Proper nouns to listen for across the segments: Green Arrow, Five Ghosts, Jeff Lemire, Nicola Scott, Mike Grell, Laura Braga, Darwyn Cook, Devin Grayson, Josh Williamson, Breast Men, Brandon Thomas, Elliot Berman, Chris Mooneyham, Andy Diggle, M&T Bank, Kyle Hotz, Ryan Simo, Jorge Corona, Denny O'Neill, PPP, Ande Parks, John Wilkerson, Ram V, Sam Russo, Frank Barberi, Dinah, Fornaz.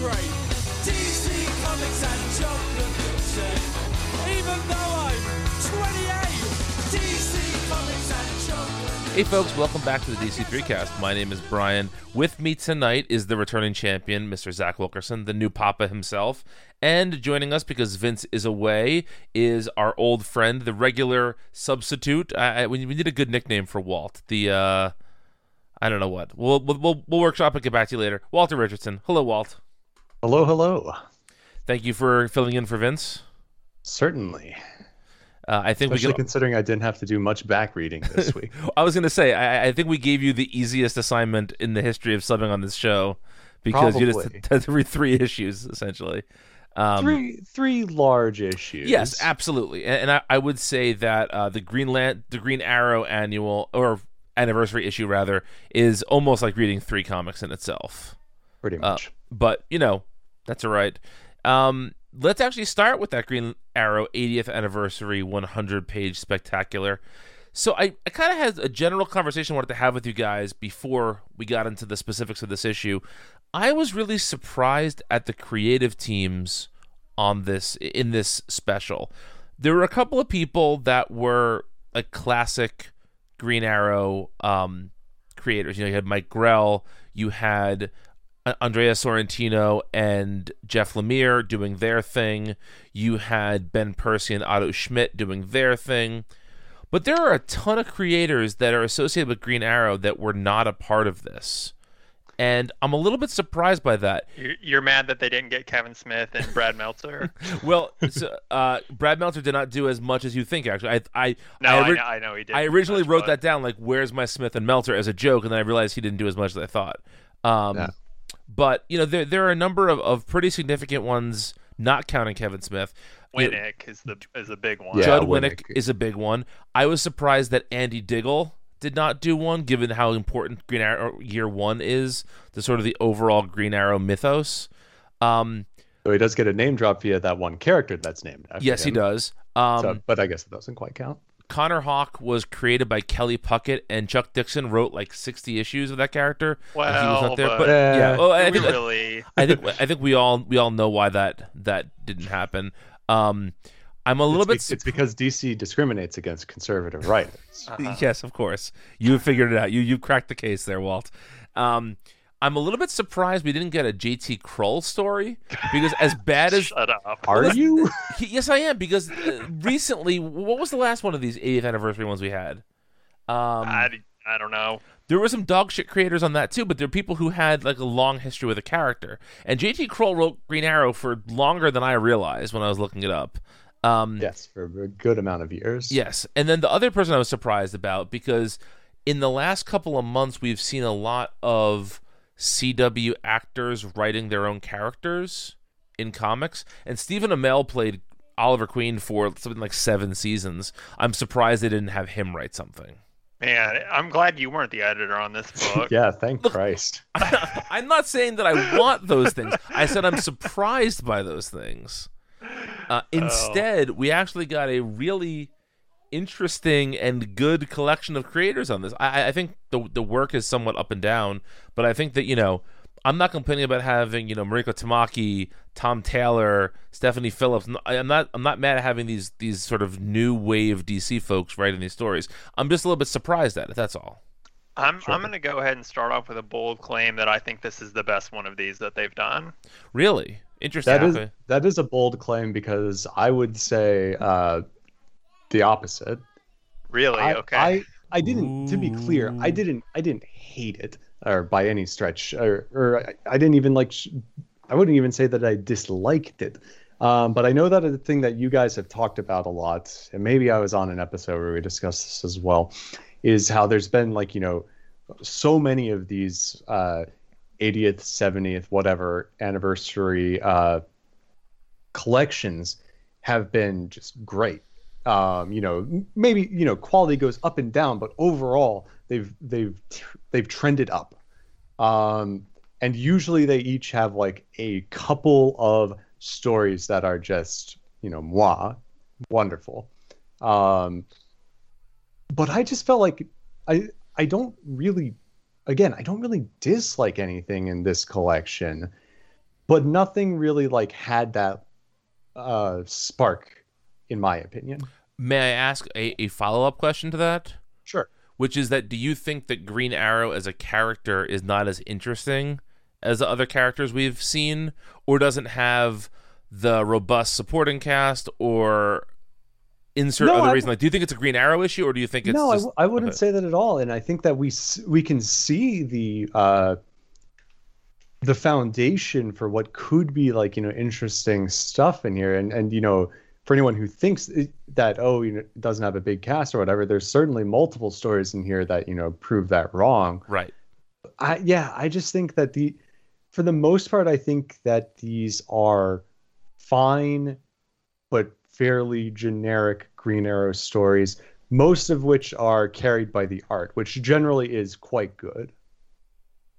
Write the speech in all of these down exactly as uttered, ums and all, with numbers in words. great. D C Comics and John Wilkerson. Even though I'm twenty-eight, D C Comics and John Wilkerson. Hey folks, welcome back to the D C Threecast. My name is Brian. With me tonight is the returning champion, Mister Zach Wilkerson, the new papa himself. And joining us, because Vince is away, is our old friend, the regular substitute. I, I, we need a good nickname for Walt. The, uh, I don't know what. We'll, we'll, we'll workshop and get back to you later. Walter Richardson. Hello, Walt. Hello, hello. Thank you for filling in for Vince. Certainly. Uh, I think, especially we could... considering I didn't have to do much back reading this week. I was going to say, I, I think we gave you the easiest assignment in the history of subbing on this show, because Probably. you just had to read three issues, essentially. Um, three three large issues. Yes, absolutely. And, and I, I would say that uh, the Green Lan- the Green Arrow annual or anniversary issue rather is almost like reading three comics in itself. Pretty much. Uh, but you know, that's all right. Um, let's actually start with that Green Arrow eightieth anniversary one hundred page spectacular. So I, I kind of had a general conversation I wanted to have with you guys before we got into the specifics of this issue. I was really surprised at the creative teams on this in this special. There were a couple of people that were a classic Green Arrow um, creators. You know, you had Mike Grell, you had Andrea Sorrentino and Jeff Lemire doing their thing. You had Ben Percy and Otto Schmidt doing their thing. But there are a ton of creators that are associated with Green Arrow that were not a part of this. And I'm a little bit surprised by that. You're mad that they didn't get Kevin Smith and Brad Meltzer? Well, so, uh, Brad Meltzer did not do as much as you think, actually. I, I, no, I, ori- I, know, I know he did. I originally much, wrote but... that down, like, where's my Smith and Meltzer as a joke, and then I realized he didn't do as much as I thought. Um, yeah. But, you know, there there are a number of, of pretty significant ones, not counting Kevin Smith. Winnick is the is a big one. Yeah, Judd Winnick is a big one. I was surprised that Andy Diggle did not do one, given how important Green Arrow Year One is to sort of the overall Green Arrow mythos. Um, so he does get a name drop via that one character that's named after Yes, him. He does. Um, so, but I guess it doesn't quite count. Connor Hawke was created by Kelly Puckett, and Chuck Dixon wrote like sixty issues of that character. Well, he was not there, but, but uh, yeah, oh, I think, really, I think I think we all we all know why that that didn't happen. Um, I'm a little it's bit. It's because D C discriminates against conservative writers. Uh-huh. Yes, of course. You figured it out. You you cracked the case there, Walt. Um, I'm a little bit surprised we didn't get a J T Krull story, because as bad as shut up, are well, you? He, yes, I am. Because recently, what was the last one of these eightieth anniversary ones we had? Um, I I don't know. There were some dog shit creators on that too, but there are people who had like a long history with a character. And J T Krull wrote Green Arrow for longer than I realized when I was looking it up. Um, yes, for a good amount of years. Yes. And then the other person I was surprised about, because in the last couple of months, we've seen a lot of C W actors writing their own characters in comics. And Stephen Amell played Oliver Queen for something like seven seasons. I'm surprised they didn't have him write something. Man, I'm glad you weren't the editor on this book. Yeah, thank Look, Christ. I'm not, I'm not saying that I want those things. I said I'm surprised by those things. Uh, instead, oh. we actually got a really interesting and good collection of creators on this. I, I think the the work is somewhat up and down, but I think that, you know, I'm not complaining about having, you know, Mariko Tamaki, Tom Taylor, Stephanie Phillips. I'm not I'm not mad at having these these sort of new wave D C folks writing these stories. I'm just a little bit surprised at it, that's all. I'm sure. I'm going to go ahead and start off with a bold claim that I think this is the best one of these that they've done. Really? Interesting. That is, that is a bold claim, because I would say uh, the opposite. Really? I, okay. I, I didn't. Ooh. To be clear, I didn't. I didn't hate it, or by any stretch, or, or I, I didn't even like. I wouldn't even say that I disliked it. Um, but I know that is a thing that you guys have talked about a lot, and maybe I was on an episode where we discussed this as well, is how there's been like you know, so many of these. Uh, eightieth, seventieth, whatever anniversary uh, collections have been just great. Um, you know, maybe you know quality goes up and down, but overall they've they've they've trended up. Um, and usually they each have like a couple of stories that are just you know moi, wonderful. Um, but I just felt like I I don't really. Again, I don't really dislike anything in this collection. but nothing really like had that uh, spark, in my opinion. May I ask a, a follow-up question to that? Sure. Which is that, do you think that Green Arrow as a character is not as interesting as the other characters we've seen, or doesn't have the robust supporting cast, or insert no, other I, reason? Like, do you think it's a Green Arrow issue, or do you think it's no? Just I, I wouldn't say that at all, and I think that we we can see the uh, the foundation for what could be like you know interesting stuff in here, and and you know for anyone who thinks it, that oh you know it doesn't have a big cast or whatever, there's certainly multiple stories in here that you know prove that wrong. Right. I yeah, I just think that the for the most part, I think that these are fine, but fairly generic Green Arrow stories, most of which are carried by the art, which generally is quite good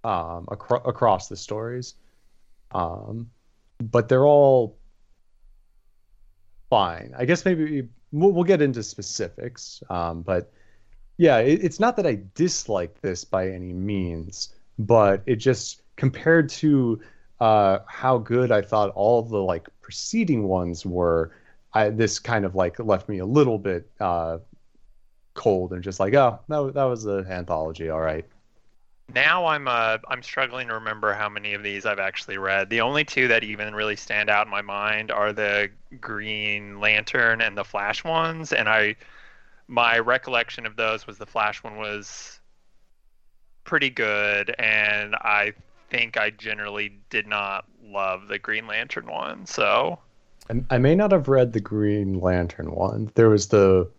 um, acro- across the stories. Um, but they're all fine. I guess maybe we'll, we'll get into specifics. Um, but yeah, it, it's not that I dislike this by any means, but it just, compared to uh, how good I thought all the like preceding ones were, I, this kind of like left me a little bit uh, cold and just like, oh, that, that was an anthology, all right. Now I'm uh, I'm struggling to remember how many of these I've actually read. The only two that even really stand out in my mind are the Green Lantern and the Flash ones, and I my recollection of those was the Flash one was pretty good, and I think I generally did not love the Green Lantern one, so... I may not have read the Green Lantern one. There was the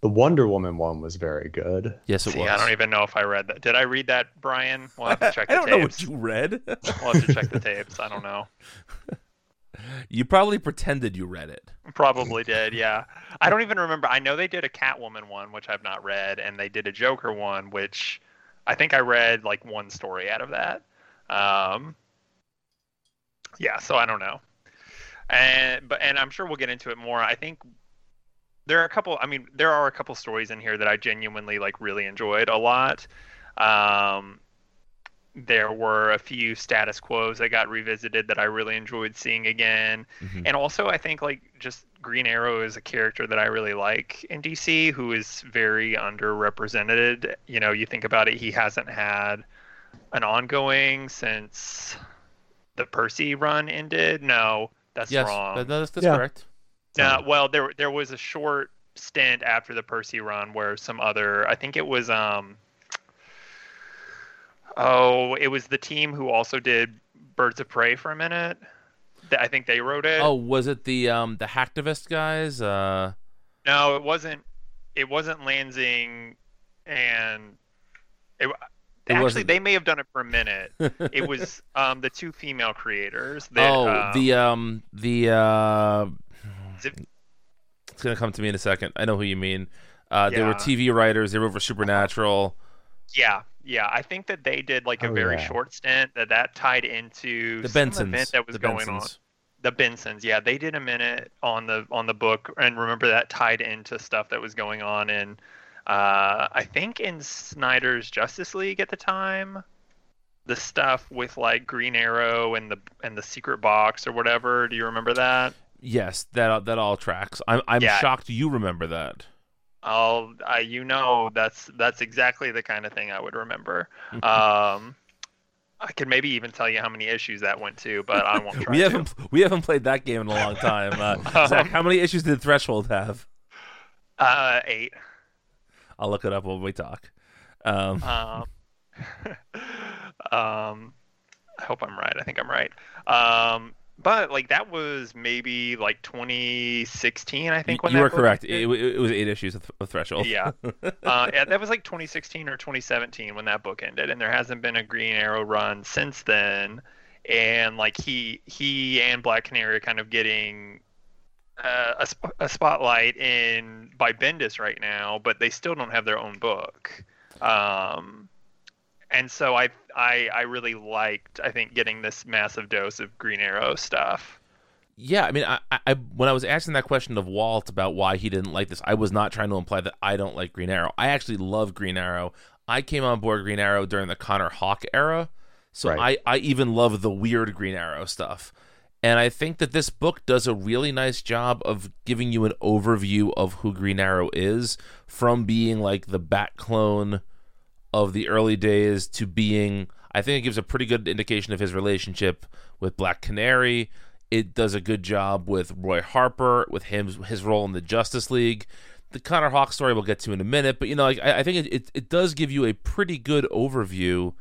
the Wonder Woman one was very good. Yes, it See, was. I don't even know if I read that. Did I read that, Brian? We'll have to check the tapes. I don't know what you read. We'll have to check the tapes. I don't know. You probably pretended you read it. Probably did, yeah. I don't even remember. I know they did a Catwoman one, which I've not read, and they did a Joker one, which I think I read like one story out of that. Um, yeah, so I don't know. And but and I'm sure we'll get into it more. I think there are a couple. I mean, there are a couple stories in here that I genuinely like really enjoyed a lot. Um, there were a few status quos that got revisited that I really enjoyed seeing again. Mm-hmm. And also, I think like just Green Arrow is a character that I really like in D C, who is very underrepresented. You know, you think about it, he hasn't had an ongoing since the Percy run ended. No. That's yes, wrong. That, that's that's yeah. correct. No, well, there there was a short stint after the Percy run where some other, I think it was, um, oh, it was the team who also did Birds of Prey for a minute. I think they wrote it. Oh, was it the um the hacktivist guys? Uh... No, it wasn't. It wasn't Lansing, and it. It Actually, wasn't. They may have done it for a minute. It was um, the two female creators. That, oh, um, the um, the uh, it... it's gonna come to me in a second. I know who you mean. Uh, yeah. They were T V writers. They wrote for Supernatural. Yeah, yeah. I think that they did like a oh, very yeah. short stint that that tied into the Bensons. Some event that was the going Bensons. on. The Bensons. Yeah, they did a minute on the on the book, and remember that tied into stuff that was going on in. Uh, I think in Snyder's Justice League at the time, the stuff with like Green Arrow and the and the secret box or whatever. Do you remember that? Yes, that that all tracks. I'm I'm yeah. shocked you remember that. Oh, uh, you know that's that's exactly the kind of thing I would remember. um, I could maybe even tell you how many issues that went to, but I won't. Try we haven't to. we haven't played that game in a long time. Uh, Zach, how many issues did Threshold have? Uh, eight. I'll look it up when we talk. Um, um, um, I hope I'm right. I think I'm right. Um, but like that was maybe like twenty sixteen, I think. When you that were correct. It, it was eight issues of, of Threshold. Yeah. uh, yeah, that was like twenty sixteen or twenty seventeen when that book ended, and there hasn't been a Green Arrow run since then. And like he he and Black Canary are kind of getting. Uh, a, a spotlight in by Bendis right now, but they still don't have their own book, um, and so I, I I really liked I think getting this massive dose of Green Arrow stuff. Yeah, I mean, I, I when I was asking that question of Walt about why he didn't like this, I was not trying to imply that I don't like Green Arrow. I actually love Green Arrow. I came on board Green Arrow during the Connor Hawke era, So right. I, I even love the weird Green Arrow stuff. And I think that this book does a really nice job of giving you an overview of who Green Arrow is, from being like the Bat clone of the early days to being, I think it gives a pretty good indication of his relationship with Black Canary. It does a good job with Roy Harper, with him, his role in the Justice League. The Connor Hawke story we'll get to in a minute, but you know, like, I, I think it, it, it does give you a pretty good overview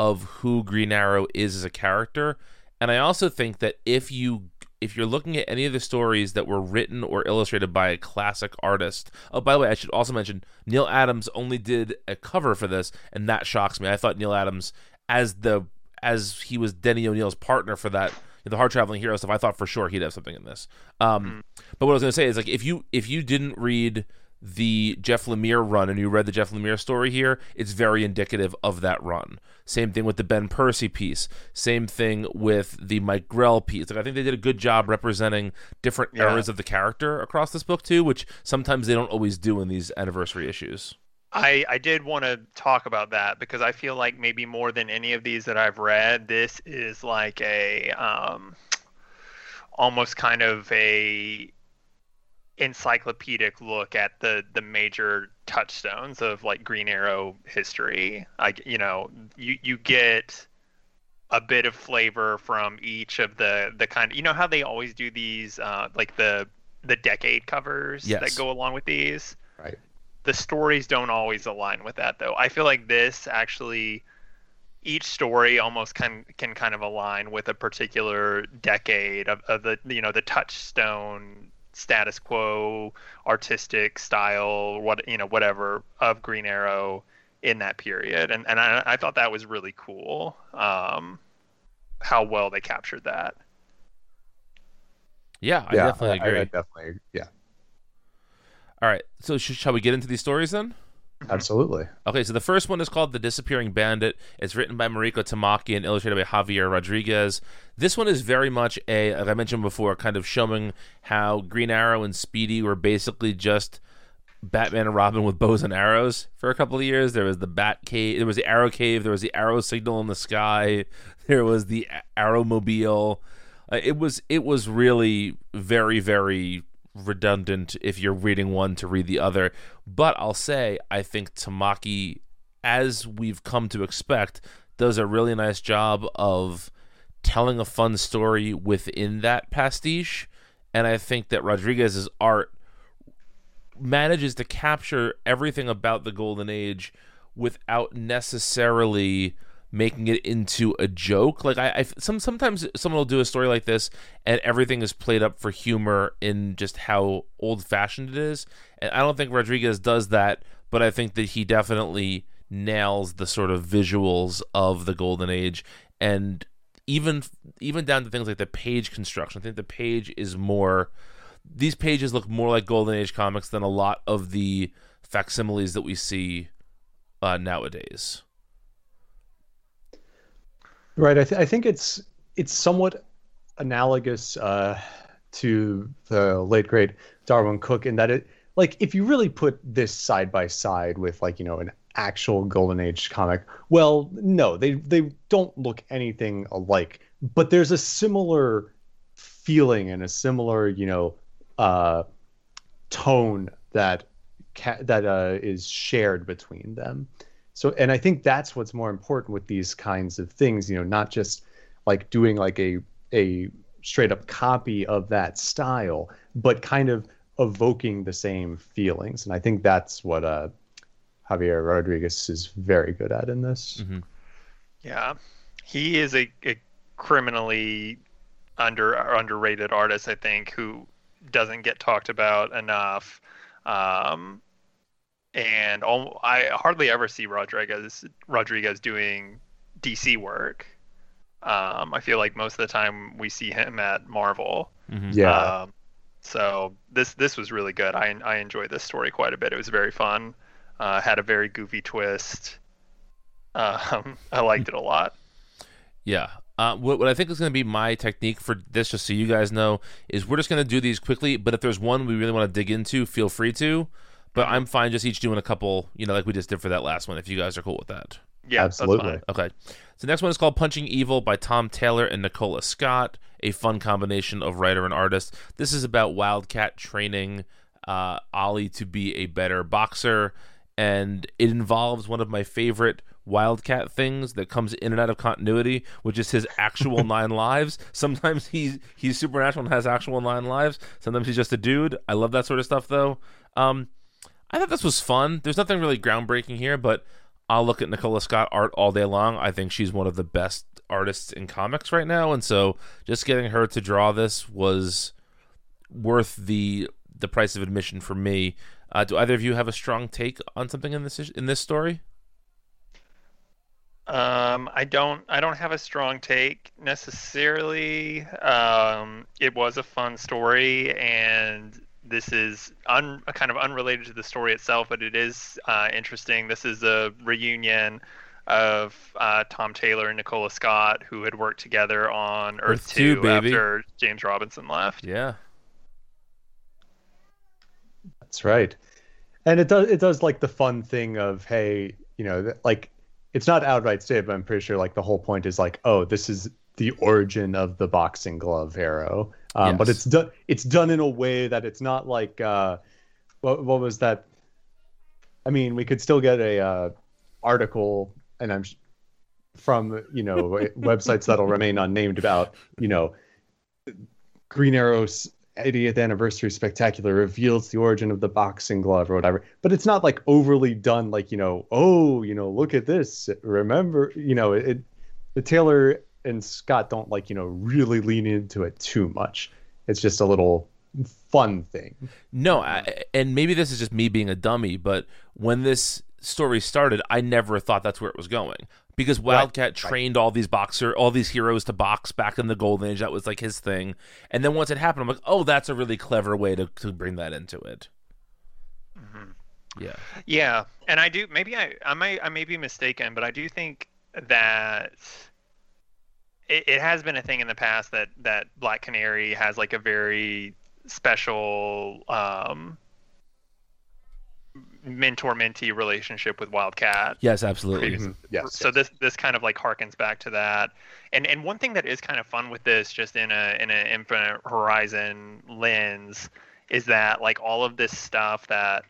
of who Green Arrow is as a character. And I also think that if you if you're looking at any of the stories that were written or illustrated by a classic artist, oh, by the way, I should also mention Neil Adams only did a cover for this, and that shocks me. I thought Neil Adams, as the as he was Denny O'Neill's partner for that, the Hard Traveling Hero stuff, I thought for sure he'd have something in this. Um, but what I was going to say is, like, if you if you didn't read the Jeff Lemire run and you read the Jeff Lemire story here, it's very indicative of that run. Same thing with the Ben Percy piece. Same thing with the Mike Grell piece. Like, I think they did a good job representing different yeah. eras of the character across this book too, which sometimes they don't always do in these anniversary issues. I, I did want to talk about that because I feel like maybe more than any of these that I've read, this is like a um, almost kind of a encyclopedic look at the the major touchstones of like Green Arrow history. Like, you know, you you get a bit of flavor from each of the the kind of, you know how they always do these uh like the the decade covers yes. that go along with these, right? The stories don't always align with that though. I feel like this actually, each story almost can can kind of align with a particular decade of, of the, you know, the touchstone status quo, artistic style, what, you know, whatever of Green Arrow in that period, and and I, I thought that was really cool. Um, how well they captured that. Yeah, I yeah, definitely I, agree. I, I definitely, yeah. All right, so sh- shall we get into these stories then? Absolutely. Okay, so the first one is called The Disappearing Bandit. It's written by Mariko Tamaki and illustrated by Javier Rodriguez. This one is very much a, like I mentioned before, kind of showing how Green Arrow and Speedy were basically just Batman and Robin with bows and arrows for a couple of years. There was the Bat Cave, there was the Arrow Cave, there was the Arrow Signal in the Sky, there was the Arrowmobile. Uh, it was it was really very, very redundant if you're reading one to read the other, but I'll say I think Tamaki, as we've come to expect, does a really nice job of telling a fun story within that pastiche, and I think that Rodriguez's art manages to capture everything about the Golden Age without necessarily making it into a joke. Like I, I some sometimes someone will do a story like this and everything is played up for humor in just how old-fashioned it is, and I don't think Rodriguez does that, but I think that he definitely nails the sort of visuals of the Golden Age, and even even down to things like the page construction. I think the page is more, these pages look more like Golden Age comics than a lot of the facsimiles that we see uh, nowadays. Right, I, th- I think it's it's somewhat analogous uh, to the late great Darwin Cook in that it, like, if you really put this side by side with, like, you know, an actual Golden Age comic, well, no, they they don't look anything alike, but there's a similar feeling and a similar, you know, uh, tone that ca- that uh, is shared between them. So, and I think that's what's more important with these kinds of things, you know, not just like doing like a a straight up copy of that style, but kind of evoking the same feelings. And I think that's what uh, Javier Rodriguez is very good at in this. Mm-hmm. Yeah, he is a, a criminally under underrated artist, I think, who doesn't get talked about enough. Um And all, I hardly ever see Rodriguez Rodriguez doing D C work. Um, I feel like most of the time we see him at Marvel. Mm-hmm. Yeah. Um, so this this was really good. I I enjoyed this story quite a bit. It was very fun. Uh, had a very goofy twist. Um, I liked it a lot. Yeah. Uh, what, what I think is going to be my technique for this, just so you guys know, is we're just going to do these quickly. But if there's one we really want to dig into, feel free to. But I'm fine just each doing a couple, you know, like we just did for that last one, if you guys are cool with that. Yeah, absolutely. That's fine. Okay. So the next one is called Punching Evil by Tom Taylor and Nicola Scott, a fun combination of writer and artist. This is about Wildcat training uh, Ollie to be a better boxer, and it involves one of my favorite Wildcat things that comes in and out of continuity, which is his actual nine lives. Sometimes he's he's supernatural and has actual nine lives. Sometimes he's just a dude. I love that sort of stuff, though. Um, I thought this was fun. There's nothing really groundbreaking here, but I'll look at Nicola Scott art all day long. I think she's one of the best artists in comics right now, and so just getting her to draw this was worth the the price of admission for me. Uh, do either of you have a strong take on something in this in this story? Um, I don't. I don't have a strong take necessarily. Um, it was a fun story, and this is un, kind of unrelated to the story itself, but it is uh, interesting. This is a reunion of uh, Tom Taylor and Nicola Scott, who had worked together on Earth, Earth Two, two baby. After James Robinson left. Yeah, that's right. And it does. It does like the fun thing of, hey, you know, like. It's not outright stated, but I'm pretty sure like the whole point is like, oh, this is the origin of the boxing glove arrow. Um, yes. But it's done it's done in a way that it's not like uh, what what was that? I mean, we could still get a uh, article, and I'm sh- from you know websites that'll remain unnamed about you know Green Arrow's eightieth anniversary spectacular reveals the origin of the boxing glove or whatever, but it's not like overly done like you know oh you know look at this remember you know it, it the Taylor and Scott don't like you know really lean into it too much. It's just a little fun thing. No I, and maybe this is just me being a dummy, but when this story started I never thought that's where it was going, because Wildcat right, trained right. all these boxer, all these heroes to box back in the Golden Age. That was like his thing. And then once it happened, I'm like, oh, that's a really clever way to, to bring that into it. Mm-hmm. Yeah. Yeah. And I do, maybe I, I may, I may be mistaken, but I do think that it, it has been a thing in the past that, that Black Canary has like a very special, um, mentor-mentee relationship with Wildcat. Yes, absolutely. Mm-hmm. Yes. So yes. this this kind of like harkens back to that. And and one thing that is kind of fun with this, just in a in an Infinite Horizon lens, is that like all of this stuff that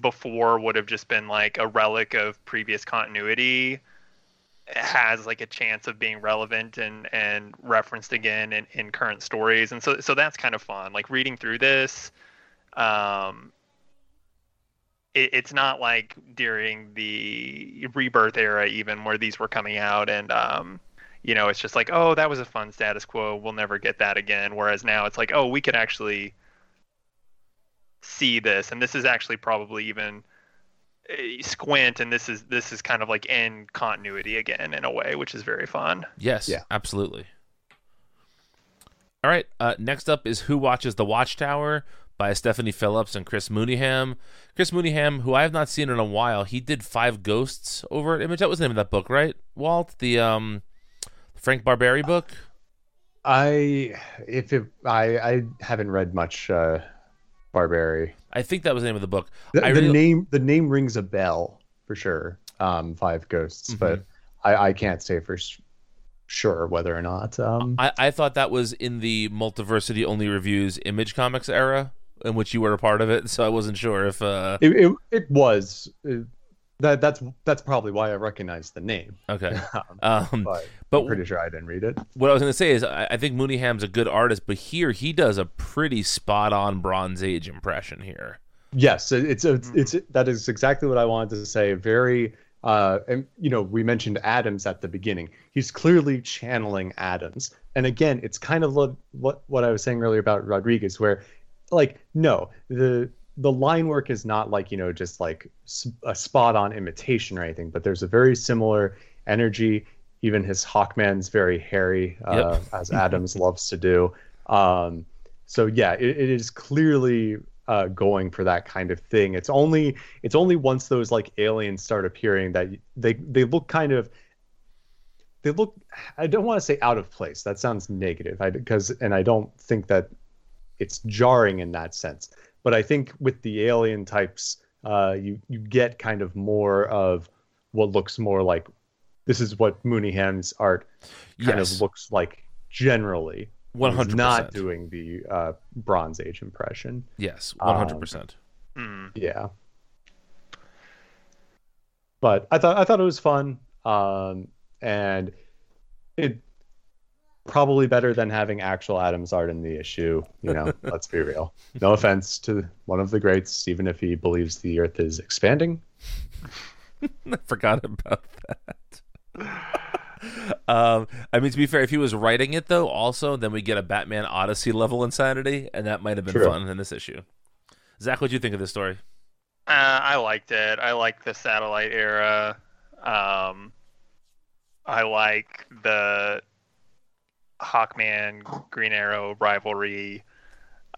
before would have just been like a relic of previous continuity has like a chance of being relevant and and referenced again in, in current stories. And so so that's kind of fun. Like reading through this, um it's not like during the Rebirth era even where these were coming out and, um, you know, it's just like, oh, that was a fun status quo. We'll never get that again. Whereas now it's like, oh, we could actually see this. And this is actually probably even squint. And this is, this is kind of like in continuity again in a way, which is very fun. Yes, yeah. Absolutely. All right. Uh, next up is Who Watches the Watchtower? By Stephanie Phillips and Chris Mooneyham. Chris Mooneyham, who I have not seen in a while, he did Five Ghosts over at Image. That was the name of that book, right, Walt? The um, Frank Barberi book. I if it, I I haven't read much uh, Barberi. I think that was the name of the book. The, I really... the name the name rings a bell for sure. Um, Five Ghosts, mm-hmm. but I, I can't say for sure. Sure, whether or not. Um... I, I thought that was in the Multiversity Only Reviews Image Comics era, in which you were a part of it, so I wasn't sure if... Uh... It, it it was. It, that That's that's probably why I recognized the name. Okay. um, but, but I'm pretty sure I didn't read it. What I was going to say is, I, I think Mooneyham's a good artist, but here he does a pretty spot-on Bronze Age impression here. Yes, it's, it's, it's, it's that is exactly what I wanted to say. Very... Uh, and, you know, we mentioned Adams at the beginning. He's clearly channeling Adams. And again, it's kind of lo- what what I was saying earlier about Rodriguez, where, like, no, the the line work is not like, you know, just like a spot-on imitation or anything, but there's a very similar energy. Even his Hawkman's very hairy, uh, yep. as Adams loves to do. Um, so, yeah, it, it is clearly... Uh, going for that kind of thing. It's only it's only once those like aliens start appearing that they they look kind of they look. I don't want to say out of place. That sounds negative. I because and I don't think that it's jarring in that sense. But I think with the alien types, uh, you you get kind of more of what looks more like, this is what Mooneyham's art kind yes. of looks like generally. one hundred percent. He's not doing the uh, Bronze Age impression. Yes, one hundred percent. Um, yeah. But I thought I thought it was fun, um, and it probably better than having actual Adams art in the issue. You know, let's be real. No offense to one of the greats, even if he believes the Earth is expanding. I forgot about that. um, I mean, to be fair, if he was writing it though, also then we get a Batman Odyssey level insanity, and that might have been True. fun in this issue. Zach, what do you think of this story? Uh, I liked it. I like the satellite era. Um, I like the Hawkman Green Arrow rivalry.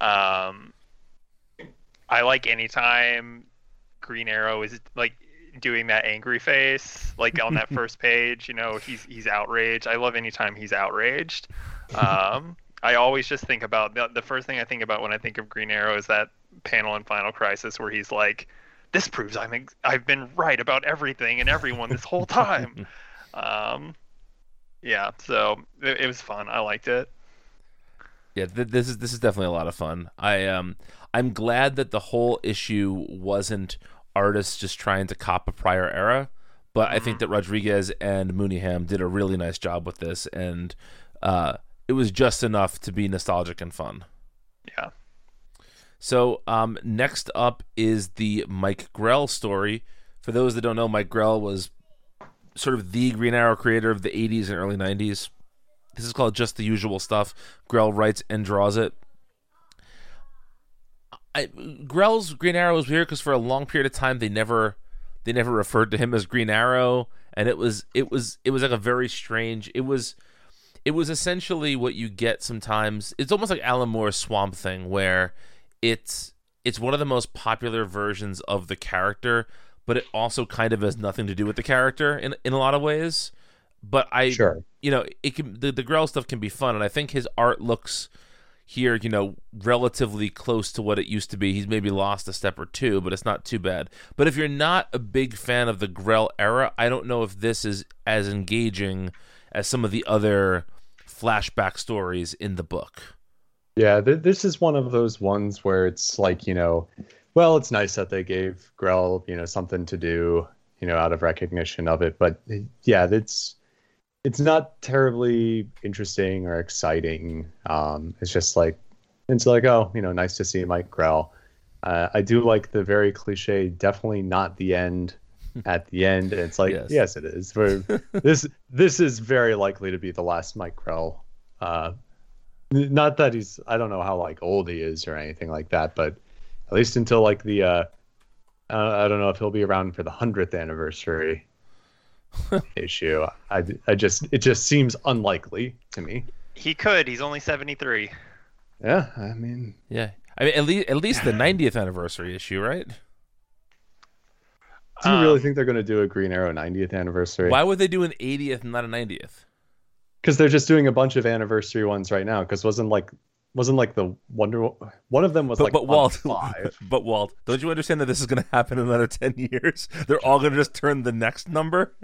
Um, I like anytime Green Arrow is like doing that angry face, like on that first page. You know, he's he's outraged. I love anytime he's outraged. Um, I always just think about the, the first thing I think about when I think of Green Arrow is that panel in Final Crisis where he's like, this proves I'm ex- I've been right about everything and everyone this whole time. um, yeah, so it, it was fun. I liked it. Yeah, th- this is this is definitely a lot of fun. I um I'm glad that the whole issue wasn't artists just trying to cop a prior era, but I think that Rodriguez and Mooneyham did a really nice job with this, and uh, it was just enough to be nostalgic and fun. Yeah. So um, next up is the Mike Grell story. For those that don't know, Mike Grell was sort of the Green Arrow creator of the eighties and early nineties. This is called Just the Usual Stuff. Grell writes and draws it. I, Grell's Green Arrow was weird because for a long period of time they never they never referred to him as Green Arrow, and it was it was it was like a very strange. It was it was essentially what you get sometimes. It's almost like Alan Moore's Swamp Thing, where It's it's one of the most popular versions of the character, but it also kind of has nothing to do with the character in, in a lot of ways. But I, sure. you know, it can the, the Grell stuff can be fun, and I think his art looks here, you know, relatively close to what it used to be. He's maybe lost a step or two, but it's not too bad. But if you're not a big fan of the Grell era, I don't know if this is as engaging as some of the other flashback stories in the book. Yeah, th- this is one of those ones where it's like, you know, well, it's nice that they gave Grell, you know, something to do, you know, out of recognition of it. But yeah, it's it's not terribly interesting or exciting. Um, it's just like, it's like, oh, you know, nice to see Mike Grell. Uh, I do like the very cliche, definitely not the end at the end. And it's like, yes, yes it is. For, this this is very likely to be the last Mike Grell. Uh Not that he's, I don't know how like old he is or anything like that, but at least until like the, uh, uh I don't know if he'll be around for the hundredth anniversary issue. I, I just, it just seems unlikely to me. He could. He's only seventy-three. Yeah, I mean, yeah, I mean at least at least the ninetieth anniversary issue, right? Do you um, really think they're going to do a Green Arrow ninetieth anniversary? Why would they do an eightieth and not a ninetieth? Because they're just doing a bunch of anniversary ones right now. Because wasn't like wasn't like the Wonder one of them was but, like but Walt five. But Walt, don't you understand that this is going to happen in another ten years? They're all going to just turn the next number.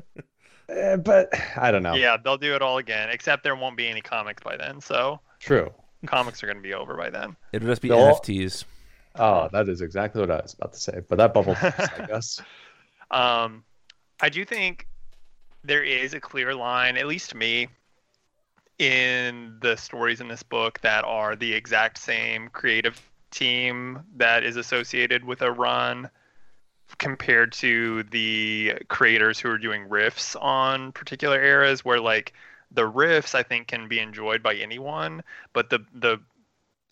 Uh, but I don't know. Yeah, they'll do it all again. Except there won't be any comics by then. So true, comics are going to be over by then. It'll just be they'll... N F Ts. Oh, that is exactly what I was about to say. But that bubble, I guess. Um, I do think there is a clear line, at least to me, in the stories in this book that are the exact same creative team that is associated with a run compared to the creators who are doing riffs on particular eras, where like the riffs I think can be enjoyed by anyone, but the the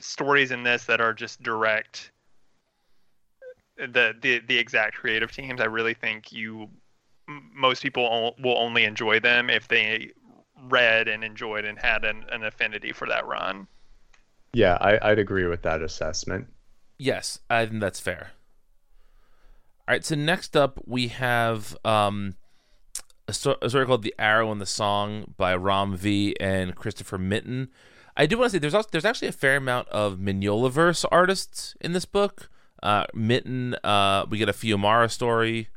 stories in this that are just direct the the, the exact creative teams, I really think you most people will only enjoy them if they read and enjoyed and had an, an affinity for that run. Yeah, I, I'd agree with that assessment. Yes, I think that's fair. All right, so next up we have um, a, story, a story called The Arrow and the Song by Ram V and Christopher Mitten. I do want to say there's also, there's actually a fair amount of Mignolaverse artists in this book. Uh, Mitten, uh, we get a Fiumara story.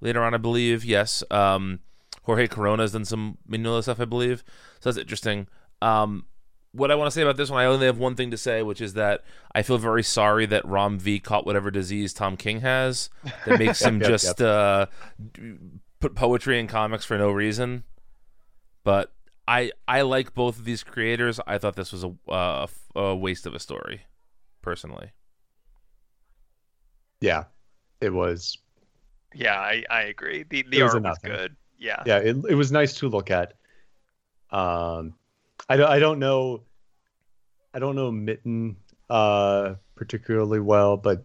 later on, I believe. Yes. Um, Jorge Corona's done some Mignola stuff, I believe. So that's interesting. Um, what I want to say about this one, I only have one thing to say, which is that I feel very sorry that Rom V caught whatever disease Tom King has that makes yep, him yep, just yep. Uh, put poetry in comics for no reason. But I I like both of these creators. I thought this was a, uh, a waste of a story, personally. Yeah, it was. Yeah, I, I agree. The the art was good. Yeah, yeah, it it was nice to look at. Um, I don't I don't know, I don't know Mitten uh particularly well, but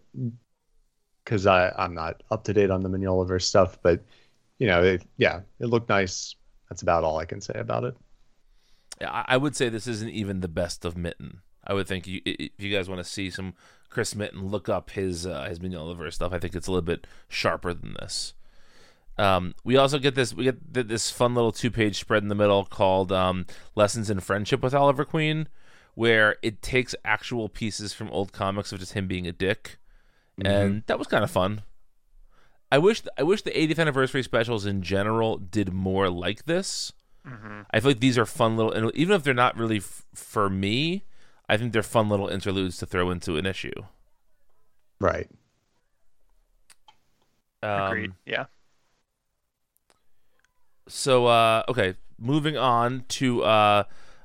because I I'm not up to date on the Mignolaverse stuff, but you know, it, yeah, it looked nice. That's about all I can say about it. Yeah, I would say this isn't even the best of Mitten. I would think you, if you guys want to see some Chris Mitten, look up his uh, his Mignolaverse stuff. I think it's a little bit sharper than this. Um, we also get this we get this fun little two page spread in the middle called um, "Lessons in Friendship" with Oliver Queen, where it takes actual pieces from old comics of just him being a dick, mm-hmm. and that was kind of fun. I wish I wish the eightieth anniversary specials in general did more like this. Mm-hmm. I feel like these are fun little, and even if they're not really f- for me, I think they're fun little interludes to throw into an issue. Right. Um, Agreed. Yeah. So, uh, okay, moving on to uh,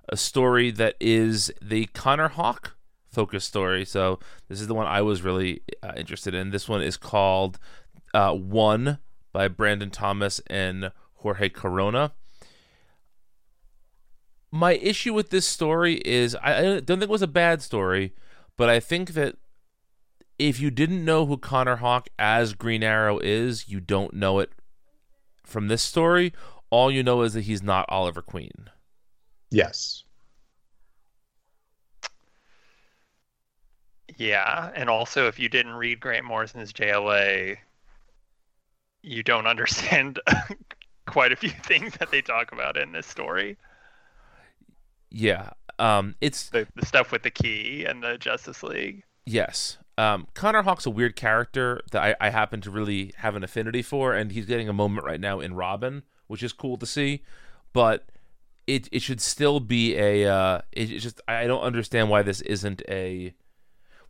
a story that is the Connor Hawke focused story. So this is the one I was really uh, interested in. This one is called uh, One by Brandon Thomas and Jorge Corona. My issue with this story is I don't think it was a bad story, but I think that if you didn't know who Connor Hawke as Green Arrow is, you don't know it from this story. All you know is that he's not Oliver Queen. Yes. Yeah, and also if you didn't read Grant Morrison's J L A, you don't understand quite a few things that they talk about in this story. Yeah, um, it's the, the stuff with the key and the Justice League. Yes, um, Connor Hawke's a weird character that I, I happen to really have an affinity for, and he's getting a moment right now in Robin, which is cool to see. But it it should still be a. Uh, it, it's just I don't understand why this isn't a.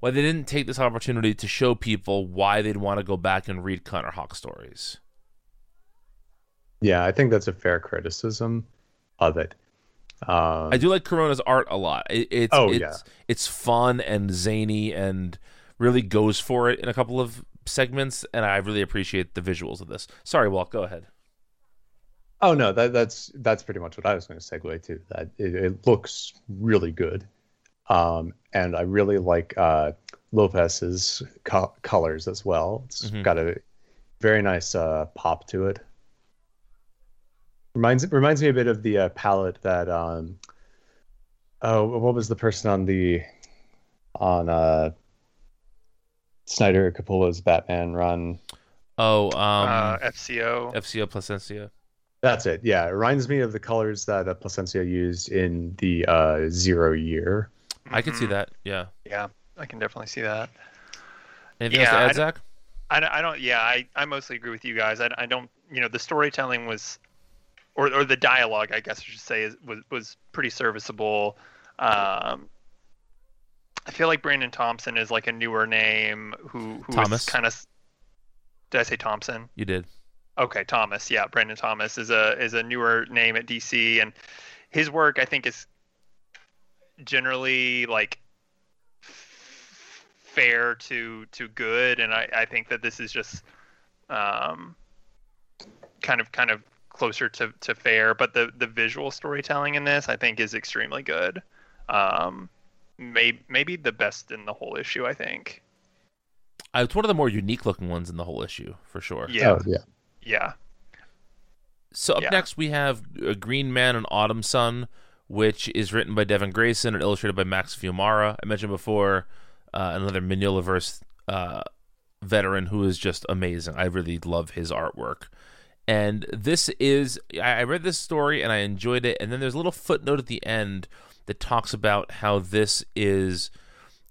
Why they didn't take this opportunity to show people why they'd want to go back and read Connor Hawke stories. Yeah, I think that's a fair criticism of it. Um, I do like Corona's art a lot. It, it's oh, it's, yeah. it's fun and zany and really goes for it in a couple of segments, and I really appreciate the visuals of this. Sorry, Walt, go ahead. Oh no, that, that's that's pretty much what I was going to segue to. That it, it looks really good, um, and I really like uh, Lopez's co- colors as well. It's mm-hmm. got a very nice uh, pop to it. Reminds reminds me a bit of the uh, palette that um oh what was the person on the on uh Snyder Capullo's Batman run? Oh, um uh, F C O. F C O Placencia. That's it. Yeah, it reminds me of the colors that uh, Placencia used in the uh, Zero Year. Mm-hmm. I can see that. Yeah. Yeah, I can definitely see that. Anything yeah, else to add, I Zach? I, I don't. Yeah, I, I mostly agree with you guys. I I don't. You know, the storytelling was. Or, or the dialogue, I guess I should say, is, was was pretty serviceable. Um, I feel like Brandon Thompson is like a newer name who who Thomas. Is kind of. Did I say Thompson? You did. Okay, Thomas. Yeah, Brandon Thomas is a is a newer name at D C, and his work I think is generally like fair to to good, and I, I think that this is just um, kind of kind of. closer to, to fair, but the, the visual storytelling in this I think is extremely good. Um, may, maybe the best in the whole issue, I think. It's one of the more unique looking ones in the whole issue, for sure. Yeah. Oh, yeah. yeah. So up yeah. next we have A Green Man and Autumn Sun, which is written by Devin Grayson and illustrated by Max Fiumara. I mentioned before uh, another Mignolaverse uh, veteran who is just amazing. I really love his artwork. And this is, I read this story and I enjoyed it. And then there's a little footnote at the end that talks about how this is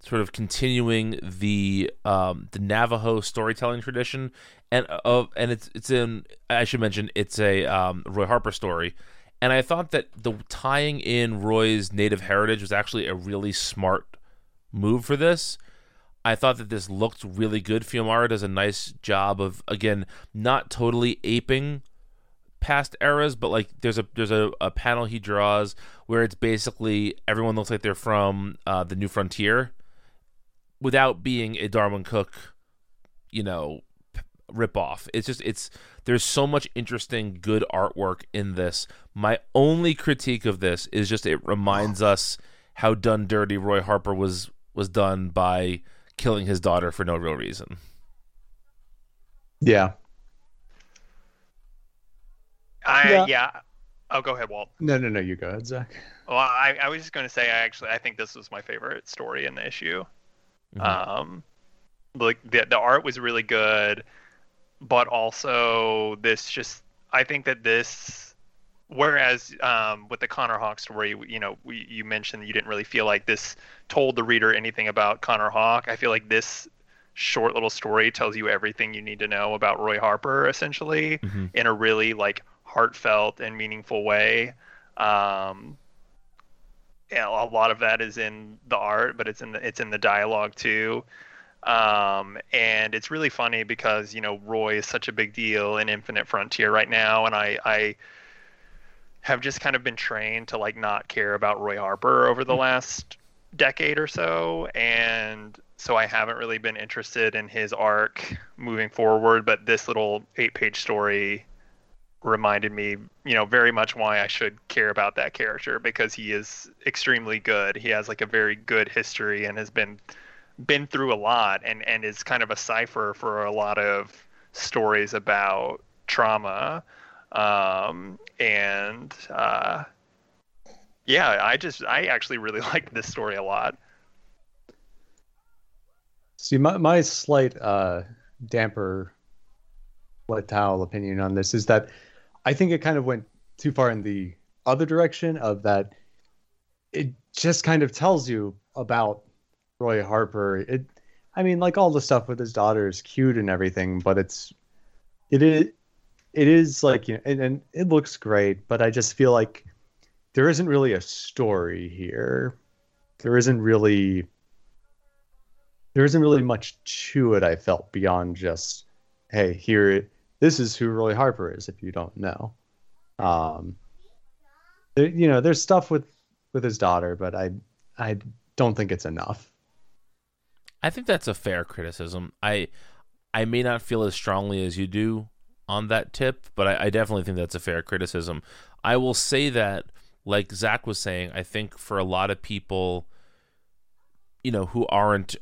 sort of continuing the um, the Navajo storytelling tradition and of uh, and it's it's in I should mention it's a um, Roy Harper story, and I thought that the tying in Roy's native heritage was actually a really smart move for this. I thought that this looked really good. Fiumara does a nice job of, again, not totally aping past eras, but like there's a there's a, a panel he draws where it's basically everyone looks like they're from uh, the New Frontier, without being a Darwyn Cook, you know, ripoff. It's just it's there's so much interesting, good artwork in this. My only critique of this is just it reminds us how done dirty Roy Harper was was done by killing his daughter for no real reason. Yeah. I, yeah. yeah. Oh, go ahead, Walt. No, no, no. You go ahead, Zach. Well, I, I was just going to say, I actually, I think this was my favorite story in the issue. Mm-hmm. Um, like the the art was really good, but also this just, I think that this, whereas um, with the Connor Hawke story, you know, we, you mentioned you didn't really feel like this told the reader anything about Connor Hawke. I feel like this short little story tells you everything you need to know about Roy Harper, essentially, mm-hmm. in a really like heartfelt and meaningful way. Um, yeah, a lot of that is in the art, but it's in the it's in the dialogue too. Um, and it's really funny because, you know, Roy is such a big deal in Infinite Frontier right now, and I, I have just kind of been trained to like not care about Roy Harper over the last decade or so, and so I haven't really been interested in his arc moving forward. But this little eight-page story reminded me, you know, very much why I should care about that character, because he is extremely good. He has like a very good history and has been been through a lot, and and is kind of a cipher for a lot of stories about trauma. Um, and uh, yeah, I just I actually really liked this story a lot. See, my my slight uh, damper, wet towel opinion on this is that I think it kind of went too far in the other direction of that. It just kind of tells you about Roy Harper. It, I mean, like all the stuff with his daughter is cute and everything, but it's, it is, it is like, you know, and, and it looks great, but I just feel like there isn't really a story here. There isn't really, there isn't really much to it. I felt beyond just, hey, here it, this is who Roy Harper is, if you don't know. Um, there, you know, there's stuff with, with his daughter, but I, I don't think it's enough. I think that's a fair criticism. I, I may not feel as strongly as you do on that tip, but I, I definitely think that's a fair criticism. I will say that, like Zach was saying, I think for a lot of people, you know, who aren't,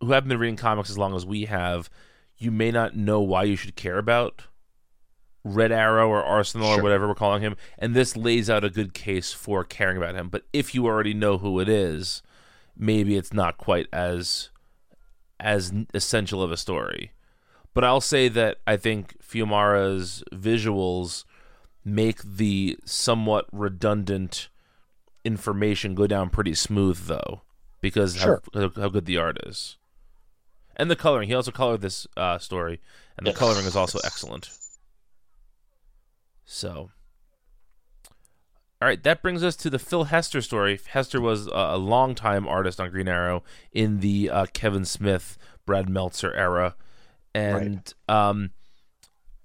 who haven't been reading comics as long as we have, you may not know why you should care about Red Arrow or Arsenal sure. or whatever we're calling him, and this lays out a good case for caring about him. But if you already know who it is, maybe it's not quite as as essential of a story. But I'll say that I think Fiumara's visuals make the somewhat redundant information go down pretty smooth, though, because sure. how, how good the art is. And the coloring. He also colored this uh, story, and the yes. coloring is also excellent. So, all right, that brings us to the Phil Hester story. Hester was a longtime artist on Green Arrow in the uh, Kevin Smith, Brad Meltzer era. And right. um,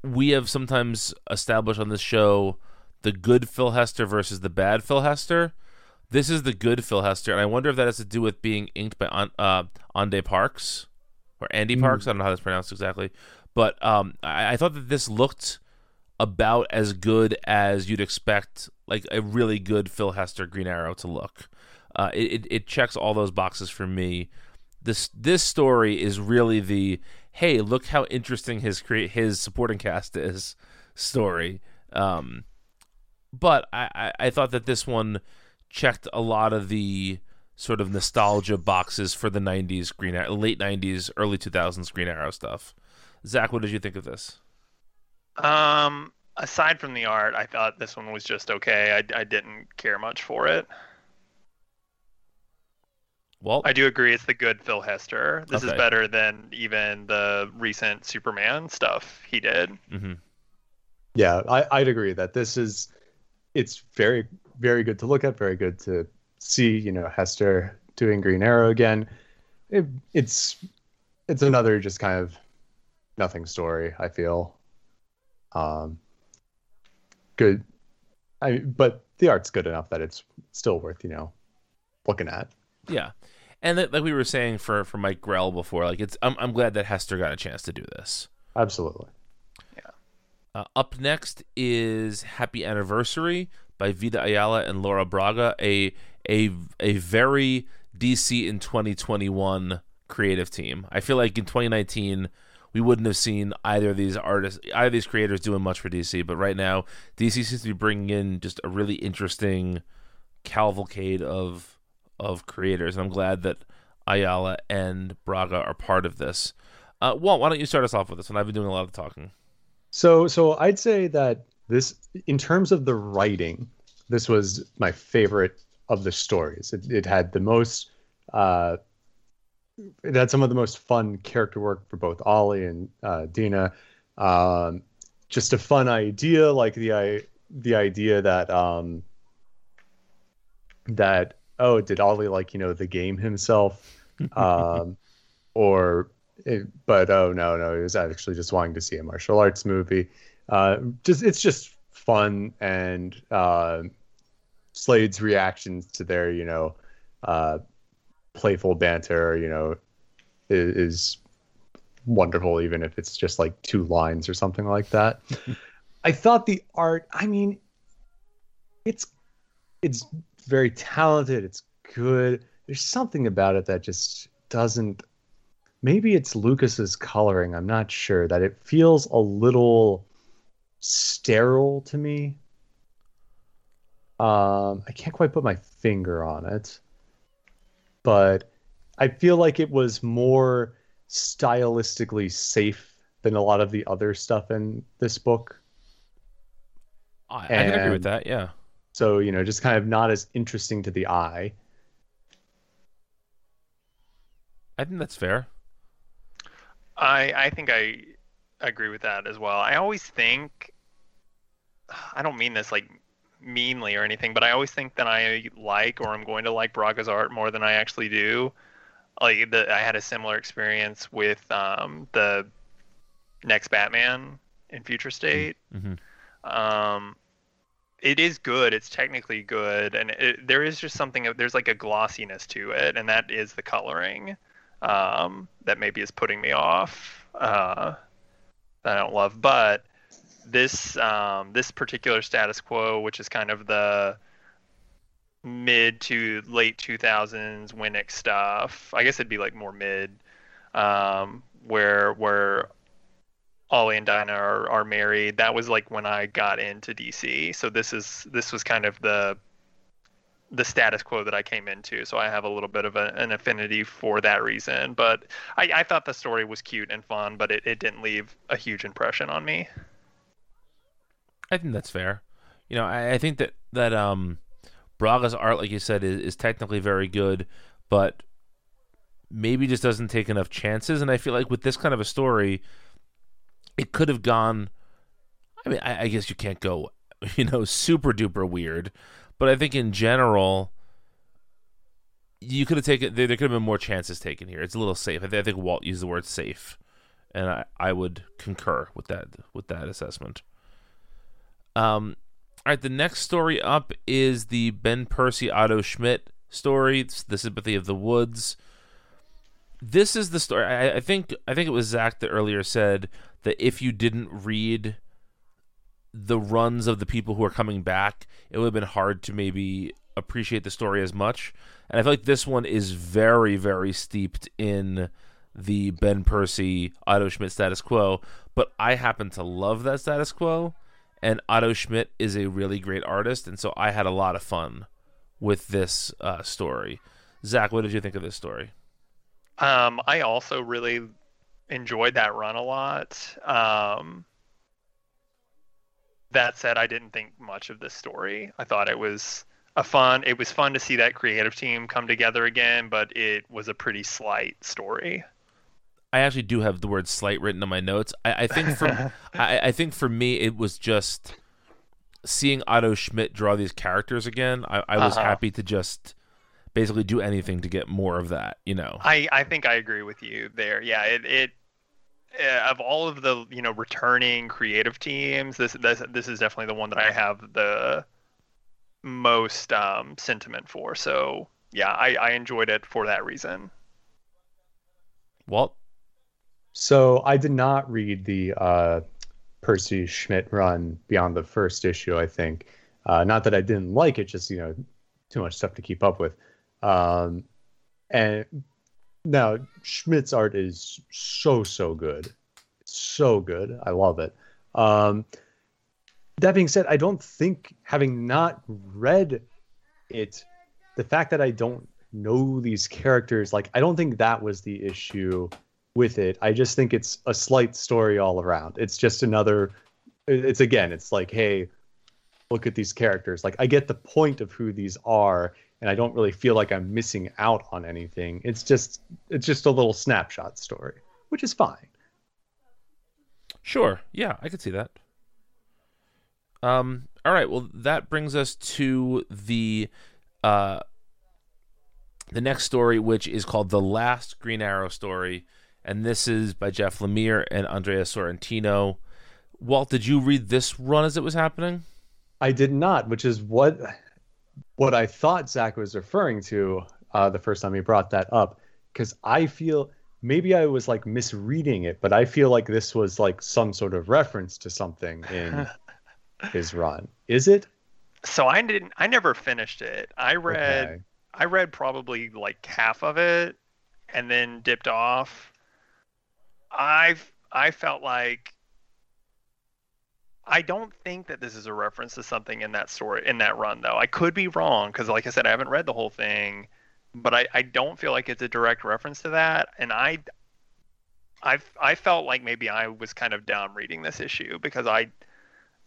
we have sometimes established on this show the good Phil Hester versus the bad Phil Hester. This is the good Phil Hester, and I wonder if that has to do with being inked by on, uh, Ande Parks. Or Andy Parks, I don't know how that's pronounced exactly, but um, I, I thought that this looked about as good as you'd expect, like a really good Phil Hester Green Arrow to look. Uh, it it checks all those boxes for me. This this story is really the hey, look how interesting his cre- his supporting cast is story. Um, but I, I, I thought that this one checked a lot of the sort of nostalgia boxes for the nineties Green Arrow, late nineties, early two thousands Green Arrow stuff. Zach, what did you think of this? Um, aside from the art, I thought this one was just okay. I, I didn't care much for it. Walt? I do agree. It's the good Phil Hester. This okay. is better than even the recent Superman stuff he did. Mm-hmm. Yeah, I, I'd agree that this is, it's very, very good to look at. Very good to see, you know, Hester doing Green Arrow again. It, it's, it's another just kind of nothing story, I feel. Um, good. I, but the art's good enough that it's still worth, you know, looking at. Yeah. And th- like we were saying for, for Mike Grell before, like it's I'm I'm glad that Hester got a chance to do this. Absolutely. Yeah. Uh, up next is Happy Anniversary by Vida Ayala and Laura Braga, a a a very D C in twenty twenty-one creative team. I feel like in twenty nineteen we wouldn't have seen either of these artists, either of these creators doing much for D C, but right now D C seems to be bringing in just a really interesting cavalcade of of creators, and I'm glad that Ayala and Braga are part of this. Uh, Walt, why don't you start us off with this one? I've been doing a lot of talking. So, so I'd say that this, in terms of the writing, this was my favorite of the stories. It, it had the most... Uh, It had some of the most fun character work for both Ollie and uh, Dina. Um, just a fun idea, like the I, the idea that um, that oh, did Ollie like you know the game himself, um, or it, but oh no no, he was actually just wanting to see a martial arts movie. Uh, just it's just fun, and uh, Slade's reactions to their you know. Uh, playful banter, you know, is, is wonderful, even if it's just like two lines or something like that. I thought the art, I mean, it's it's very talented, it's good. There's something about it that just doesn't, maybe it's Lucas's coloring, I'm not sure, that it feels a little sterile to me. Um, I can't quite put my finger on it. But I feel like it was more stylistically safe than a lot of the other stuff in this book. I, I can agree with that, yeah. So, you know, just kind of not as interesting to the eye. I think that's fair. I I think I agree with that as well. I always think, I don't mean this like... meanly or anything, but I always think that I like or I'm going to like Braga's art more than I actually do. Like the, I had a similar experience with um, the next Batman in Future State. Mm-hmm. Um, it is good. It's technically good, and it, there is just something. There's like a glossiness to it, and that is the coloring um, that maybe is putting me off. Uh, that I don't love, but. This um, this particular status quo, which is kind of the mid to late two thousands Winnick stuff, I guess it'd be like more mid, um, where where Ollie and Dinah are, are married. That was like when I got into D C. So this is this was kind of the the status quo that I came into. So I have a little bit of a, an affinity for that reason. But I, I thought the story was cute and fun, but it, it didn't leave a huge impression on me. I think that's fair. You know, I, I think that, that um, Braga's art, like you said, is, is technically very good, but maybe just doesn't take enough chances. And I feel like with this kind of a story, it could have gone... I mean, I, I guess you can't go, you know, super-duper weird, but I think in general, you could have taken... There, there could have been more chances taken here. It's a little safe. I, th- I think Walt used the word safe, and I, I would concur with that with that assessment. Um, all right, the next story up is the Ben Percy Otto Schmidt story. It's The Sympathy of the Woods. This is the story. I, I think I think it was Zach that earlier said that if you didn't read the runs of the people who are coming back, it would have been hard to maybe appreciate the story as much. And I feel like this one is very, very steeped in the Ben Percy Otto Schmidt status quo, but I happen to love that status quo. And Otto Schmidt is a really great artist, and so I had a lot of fun with this uh, story. Zach, what did you think of this story? Um, I also really enjoyed that run a lot. Um, that said, I didn't think much of this story. I thought it was a fun, it was fun to see that creative team come together again, but it was a pretty slight story. I actually do have the word slight written on my notes. I, I think for I, I think for me it was just seeing Otto Schmidt draw these characters again. I, I was uh-huh. happy to just basically do anything to get more of that, you know. I, I think I agree with you there. Yeah, it it uh, of all of the, you know, returning creative teams, this this this is definitely the one that I have the most um, sentiment for. So yeah, I, I enjoyed it for that reason. Walt? So I did not read the uh, Percy Schmidt run beyond the first issue, I think. Uh, not that I didn't like it, just, you know, too much stuff to keep up with. Um, and now Schmidt's art is so, so good. So good. I love it. Um, that being said, I don't think, having not read it, the fact that I don't know these characters, like, I don't think that was the issue with it. I just think it's a slight story all around. It's just another, it's again, it's like, hey, look at these characters. Like, I get the point of who these are, and I don't really feel like I'm missing out on anything. It's just, it's just a little snapshot story, which is fine. Sure. Yeah, I could see that. Um, all right. Well, that brings us to the, uh, the next story, which is called The Last Green Arrow Story. And this is by Jeff Lemire and Andrea Sorrentino. Walt, did you read this run as it was happening? I did not, which is what what I thought Zach was referring to uh, the first time he brought that up. Because I feel, maybe I was like misreading it, but I feel like this was like some sort of reference to something in his run. Is it? So I didn't. I never finished it. I read. Okay. I read probably like half of it, and then dipped off. I I felt like I don't think that this is a reference to something in that story, in that run, though. I could be wrong, because like I said, I haven't read the whole thing, but I, I don't feel like it's a direct reference to that. And I I I felt like maybe I was kind of dumb reading this issue, because I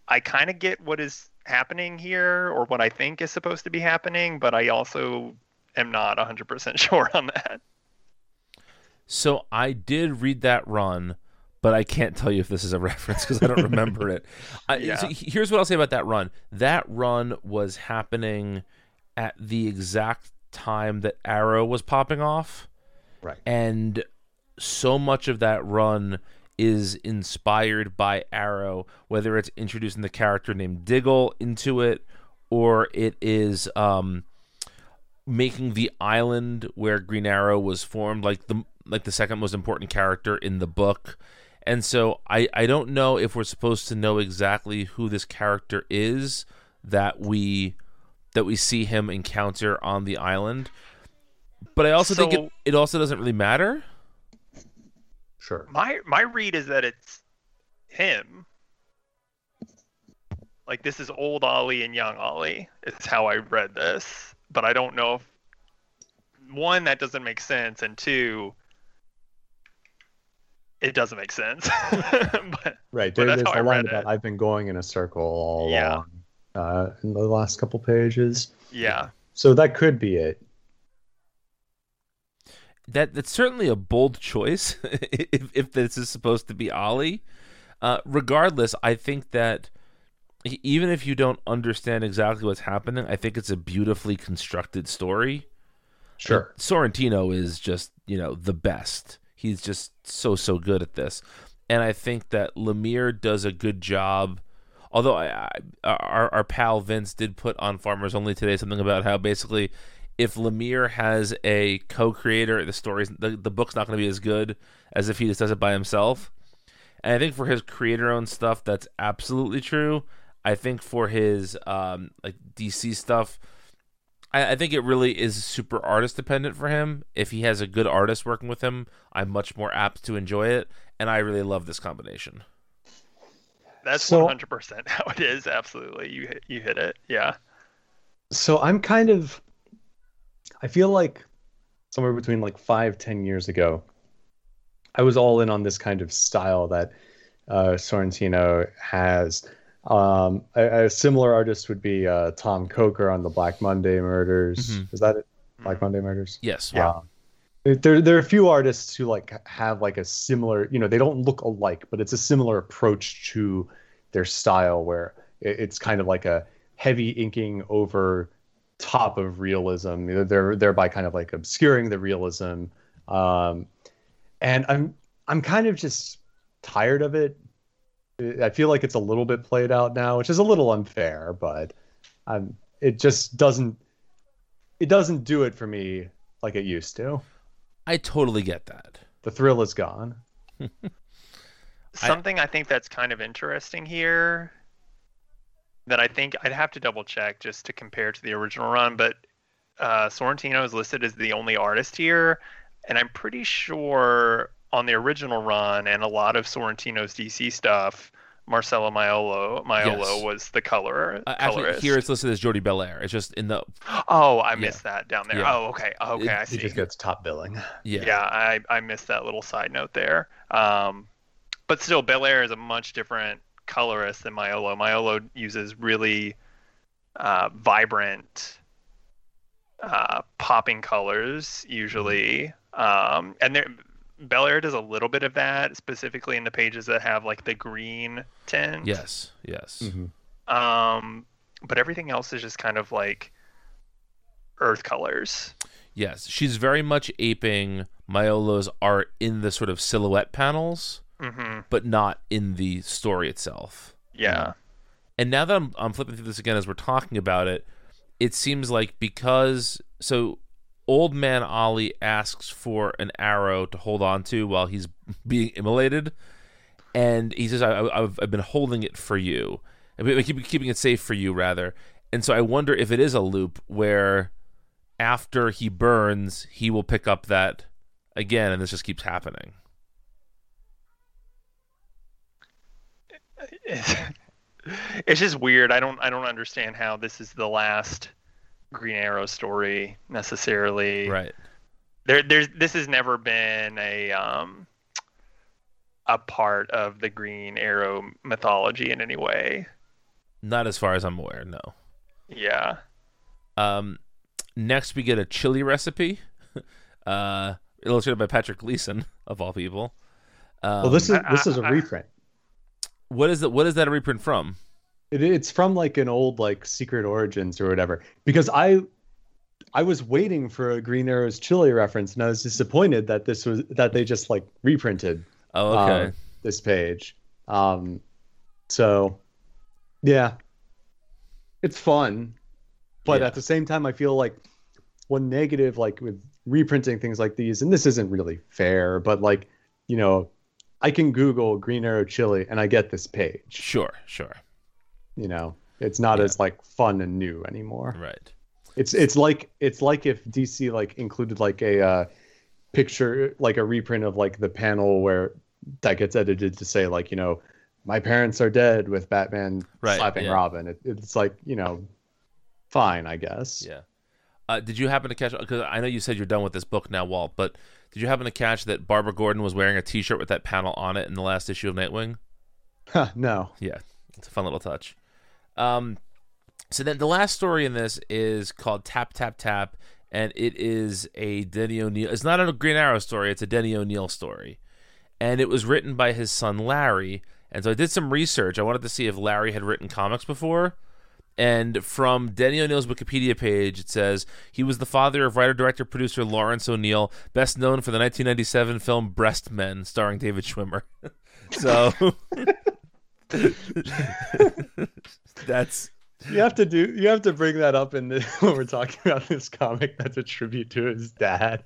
I kind of get what is happening here, or what I think is supposed to be happening, but I also am not one hundred percent sure on that. So I did read that run, but I can't tell you if this is a reference because I don't remember it. I, yeah. So here's what I'll say about that run. That run was happening at the exact time that Arrow was popping off. Right. And so much of that run is inspired by Arrow, whether it's introducing the character named Diggle into it, or it is... Um, making the island where Green Arrow was formed like the like the second most important character in the book. And so I, I don't know if we're supposed to know exactly who this character is that we that we see him encounter on the island. But I also so, think it, it also doesn't really matter. Sure. My my read is that it's him. Like, this is old Ollie and young Ollie. It's how I read this. But I don't know if, one, that doesn't make sense, and two, it doesn't make sense. but, right. There, but there's a line about, I've been going in a circle all yeah. along uh, in the last couple pages. Yeah. So that could be it. That That's certainly a bold choice if, if this is supposed to be Ollie. Uh, regardless, I think that even if you don't understand exactly what's happening, I think it's a beautifully constructed story. Sure. And Sorrentino is just, you know, the best. He's just so, so good at this. And I think that Lemire does a good job. Although I, I, our, our pal Vince did put on Farmers Only today something about how basically if Lemire has a co-creator, the story's, the, the book's not going to be as good as if he just does it by himself. And I think for his creator-owned stuff, that's absolutely true. I think for his um, like D C stuff, I, I think it really is super artist dependent for him. If he has a good artist working with him, I'm much more apt to enjoy it, and I really love this combination. That's so, one hundred percent how it is. Absolutely, you you hit it. Yeah. So I'm kind of, I feel like somewhere between like five, ten years ago, I was all in on this kind of style that uh, Sorrentino has. Um, a, a similar artist would be uh, Tom Coker on the Black Monday Murders. Mm-hmm. Is that it? Black Monday Murders? Yes. Yeah. Um, there, there are a few artists who like have like a similar, you know, they don't look alike, but it's a similar approach to their style where it, it's kind of like a heavy inking over top of realism. They're thereby kind of like obscuring the realism. Um, and I'm, I'm kind of just tired of it. I feel like it's a little bit played out now, which is a little unfair, but um, it just doesn't, it doesn't do it for me like it used to. I totally get that. The thrill is gone. Something I, I think that's kind of interesting here that I think I'd have to double check just to compare to the original run, but uh, Sorrentino is listed as the only artist here, and I'm pretty sure on the original run and a lot of Sorrentino's D C stuff, Marcelo Maiolo Maiolo yes. was the color. Uh, actually, here it's listed as Jordi Belair. It's just in the. Oh, I missed yeah. that down there. Yeah. Oh, okay, okay, it, I see. It just gets top billing. Yeah, yeah, I, I missed that little side note there. Um, but still, Belair is a much different colorist than Maiolo. Maiolo uses really uh, vibrant, uh, popping colors usually, um, and there. Belair does a little bit of that, specifically in the pages that have like the green tint. Yes, yes. Mm-hmm. Um, but everything else is just kind of like earth colors. Yes, she's very much aping Maiolo's art in the sort of silhouette panels, mm-hmm. but not in the story itself. Yeah. And now that I'm, I'm flipping through this again as we're talking about it, it seems like because so. Old Man Ollie asks for an arrow to hold on to while he's being immolated, and he says, I, I've, "I've been holding it for you, I keep keeping it safe for you, rather." And so I wonder if it is a loop where, after he burns, he will pick up that again, and this just keeps happening. It's just weird. I don't. I don't understand how this is the last Green Arrow story necessarily. Right. There there's this has never been a um a part of the Green Arrow mythology in any way. Not as far as I'm aware, no. Yeah. Um next we get a chili recipe. Uh illustrated by Patrick Gleason, of all people. Um, well this is this is a reprint. What is that what is that a reprint from? It, it's from like an old like Secret Origins or whatever, because I I was waiting for a Green Arrow's chili reference, and I was disappointed that this was that they just like reprinted oh, okay. um, this page. Um, so yeah, it's fun, but yeah. at the same time, I feel like one negative like with reprinting things like these, and this isn't really fair, but like you know, I can Google Green Arrow chili and I get this page. Sure, sure. You know, it's not yeah. as like fun and new anymore. Right. It's it's like it's like if D C like included like a uh, picture, like a reprint of like the panel where that gets edited to say like, you know, my parents are dead with Batman right. slapping yeah. Robin. It, it's like, you know, fine, I guess. Yeah. Uh, did you happen to catch, because I know you said you're done with this book now, Walt, but did you happen to catch that Barbara Gordon was wearing a T-shirt with that panel on it in the last issue of Nightwing? Huh, no. Yeah. It's a fun little touch. Um, so then the last story in this is called Tap, Tap, Tap, and it is a Denny O'Neill. It's not a Green Arrow story. It's a Denny O'Neill story. And it was written by his son, Larry. And so I did some research. I wanted to see if Larry had written comics before. And from Denny O'Neill's Wikipedia page, it says, he was the father of writer-director-producer Lawrence O'Neill, best known for the nineteen ninety-seven film Breast Men, starring David Schwimmer. So... that's you have to do you have to bring that up in the, when we're talking about this comic that's a tribute to his dad.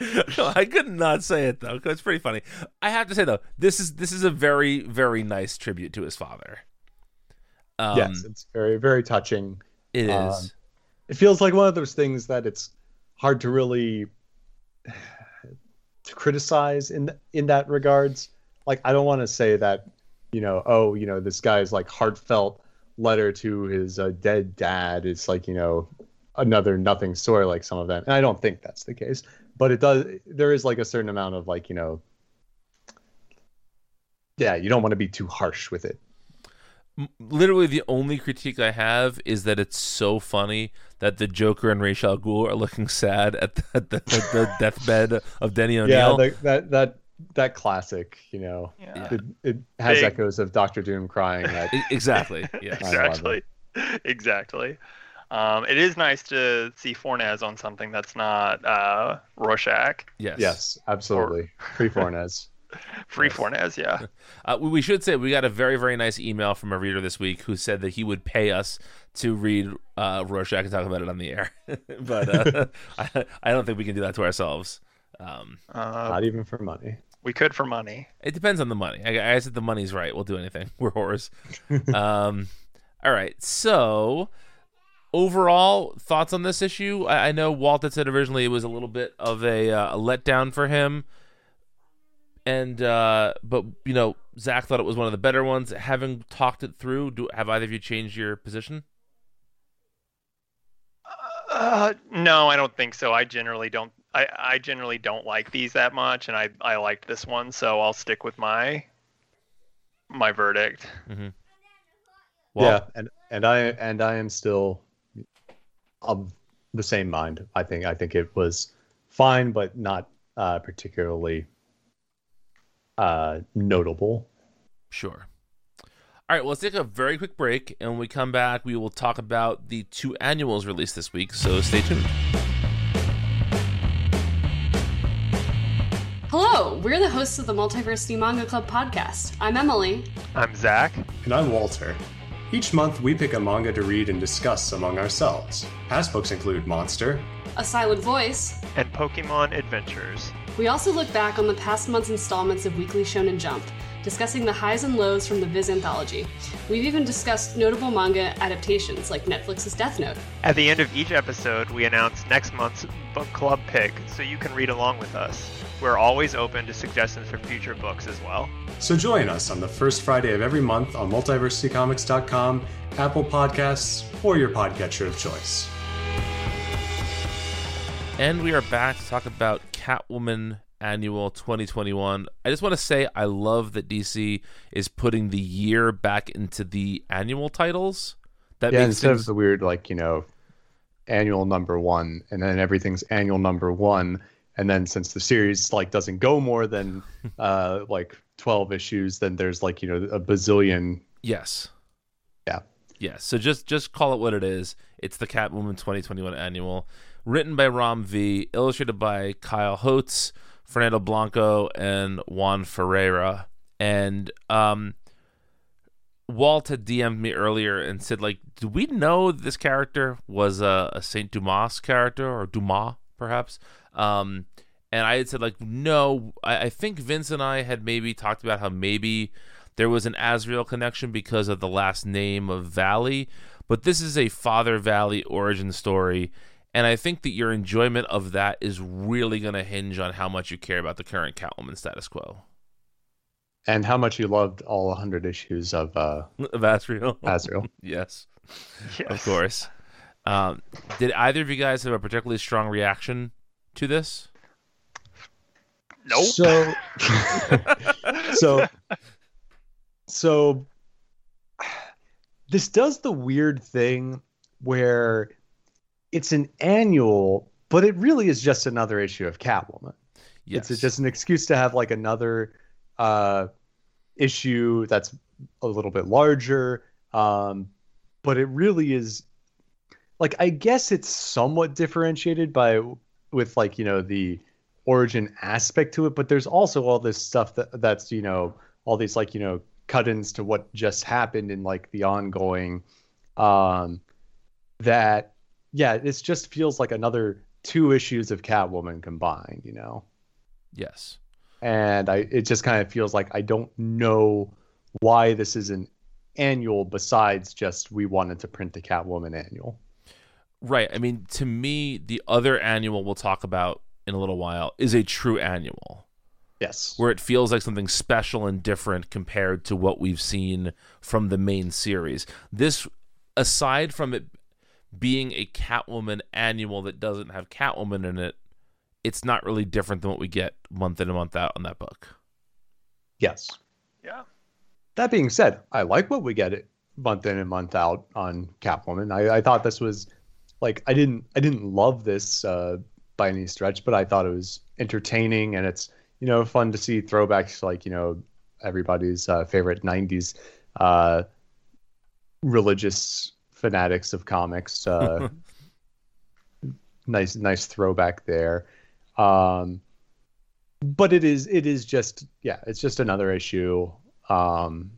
No, I could not say it though, because it's pretty funny. I have to say though, this is this is a very, very nice tribute to his father. Um, yes, it's very, very touching. It um, is. It feels like one of those things that it's hard to really to criticize in in that regards. Like I don't want to say that, you know, oh, you know, this guy's like heartfelt letter to his uh, dead dad is like, you know, another nothing story like some of them. And I don't think that's the case, but it does. There is like a certain amount of like, you know, yeah, you don't want to be too harsh with it. literally the only critique I have is that it's so funny that the Joker and Ra's al Ghul are looking sad at the, the, the deathbed of Denny O'Neill. Yeah, the, that that that classic, you know, yeah. it, it has Big. echoes of Doctor Doom crying. At, exactly. Yeah. Exactly. Exactly. Um, it is nice to see Fornaz on something that's not uh, Rorschach. Yes. Yes, absolutely. Free Fornaz. Free yes. Fornaz, yeah. Uh, we should say we got a very, very nice email from a reader this week who said that he would pay us to read uh, Rorschach and talk about it on the air. But uh, I, I don't think we can do that to ourselves. Um, uh, not even for money. We could for money. It depends on the money. I guess if the money's right, we'll do anything. We're whores. um, all right, so overall thoughts on this issue? I, I know Walt had said originally it was a little bit of a, uh, a letdown for him. And uh, but you know, Zach thought it was one of the better ones. Having talked it through, do have either of you changed your position? Uh, no, I don't think so. I generally don't. I, I generally don't like these that much, and I, I liked this one, so I'll stick with my my verdict. Mm-hmm. Well, yeah, and and I and I am still of the same mind. I think I think it was fine, but not uh, particularly uh notable. Sure. All right, well, let's take a very quick break, and when we come back we will talk about the two annuals released this week, so stay tuned. Hello, we're the hosts of the Multiversity Manga Club podcast. I'm Emily. I'm Zach. And I'm Walter. Each month we pick a manga to read and discuss among ourselves. Past books include Monster, A Silent Voice, and Pokemon Adventures. We also look back on the past month's installments of Weekly Shonen Jump, discussing the highs and lows from the Viz anthology. We've even discussed notable manga adaptations, like Netflix's Death Note. At the end of each episode, we announce next month's book club pick, so you can read along with us. We're always open to suggestions for future books as well. So join us on the first Friday of every month on multiversity comics dot com, Apple Podcasts, or your podcatcher of choice. And we are back to talk about Catwoman Annual twenty twenty-one. I just want to say I love that D C is putting the year back into the annual titles. That yeah, makes instead things... of the weird, like, you know, annual number one, and then everything's annual number one, and then since the series, like, doesn't go more than uh, like twelve issues, then there's, like, you know, a bazillion. Yes. Yeah. Yeah. So just just call it what it is. It's the Catwoman twenty twenty-one Annual. Written by Rom V, illustrated by Kyle Hoetz, Fernando Blanco, and Juan Ferreira. And um, Walt had D M'd me earlier and said, like, do we know this character was a, a Saint Dumas character, or Dumas, perhaps? Um, and I had said, like, no. I, I think Vince and I had maybe talked about how maybe there was an Azrael connection because of the last name of Valley. But this is a Father Valley origin story. And I think that your enjoyment of that is really going to hinge on how much you care about the current Catwoman status quo. And how much you loved all one hundred issues of... Uh, of Azrael. Azrael. Yes. Yes. Of course. Um, did either of you guys have a particularly strong reaction to this? Nope. So... so... So... This does the weird thing where... It's an annual, but it really is just another issue of Catwoman. Yes. It's just an excuse to have, like, another uh, issue that's a little bit larger. Um, but it really is, like, I guess it's somewhat differentiated by with, like, you know, the origin aspect to it. But there's also all this stuff that that's, you know, all these, like, you know, cut-ins to what just happened in, like, the ongoing um, that. Yeah, it just feels like another two issues of Catwoman combined, you know? Yes. And I, it just kind of feels like I don't know why this is an annual besides just we wanted to print the Catwoman annual. Right. I mean, to me, the other annual we'll talk about in a little while is a true annual. Yes. Where it feels like something special and different compared to what we've seen from the main series. This, aside from it being a Catwoman annual that doesn't have Catwoman in it, it's not really different than what we get month in and month out on that book. Yes. Yeah. That being said, I like what we get month in and month out on Catwoman. I, I thought this was like, I didn't, I didn't love this uh, by any stretch, but I thought it was entertaining, and it's, you know, fun to see throwbacks to, like, you know, everybody's uh, favorite nineties uh, religious fanatics of comics. Uh, nice, nice throwback there. Um, but it is, it is just, yeah, it's just another issue. Um,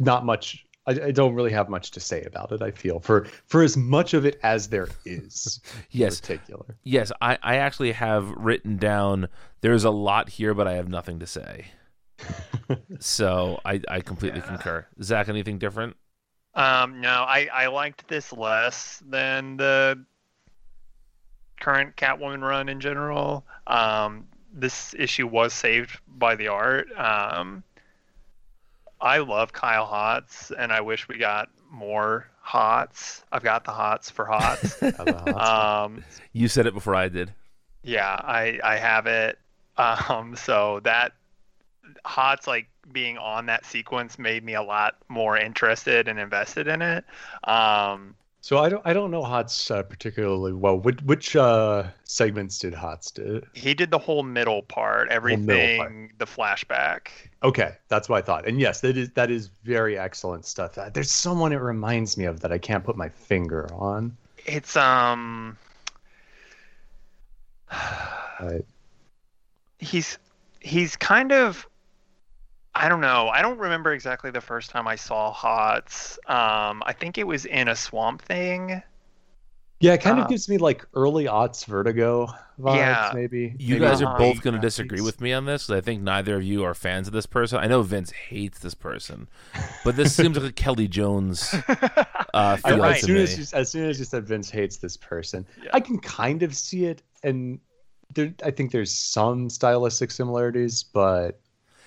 not much. I, I don't really have much to say about it. I feel for, for as much of it as there is. Yes. In particular. Yes. I, I actually have written down, there's a lot here, but I have nothing to say. So I, I completely yeah. concur. Zach, anything different? Um, no, I, I liked this less than the current Catwoman run in general. Um, this issue was saved by the art. Um, I love Kyle Hotz, and I wish we got more Hotz. I've got the Hotz for Hotz. um, you said it before I did. Yeah, I, I have it. Um, so that Hotz, like, being on that sequence made me a lot more interested and invested in it. Um, so I don't, I don't know Hotz uh, particularly well. Which, which uh, segments did Hotz do? He did the whole middle part, everything, middle part. The flashback. Okay, that's what I thought. And yes, that is that is very excellent stuff. There's someone it reminds me of that I can't put my finger on. It's um, right. he's he's kind of. I don't know. I don't remember exactly the first time I saw Hotz. Um, I think it was in a Swamp Thing. Yeah, it kind um, of gives me like early aughts Vertigo vibes, yeah. maybe. You maybe guys are both going to disagree with me on this. I think neither of you are fans of this person. I know Vince hates this person, but this seems like a Kelly Jones uh, feel right. to as soon me. As, you, as soon as you said Vince hates this person, yeah. I can kind of see it. And there, I think there's some stylistic similarities, but...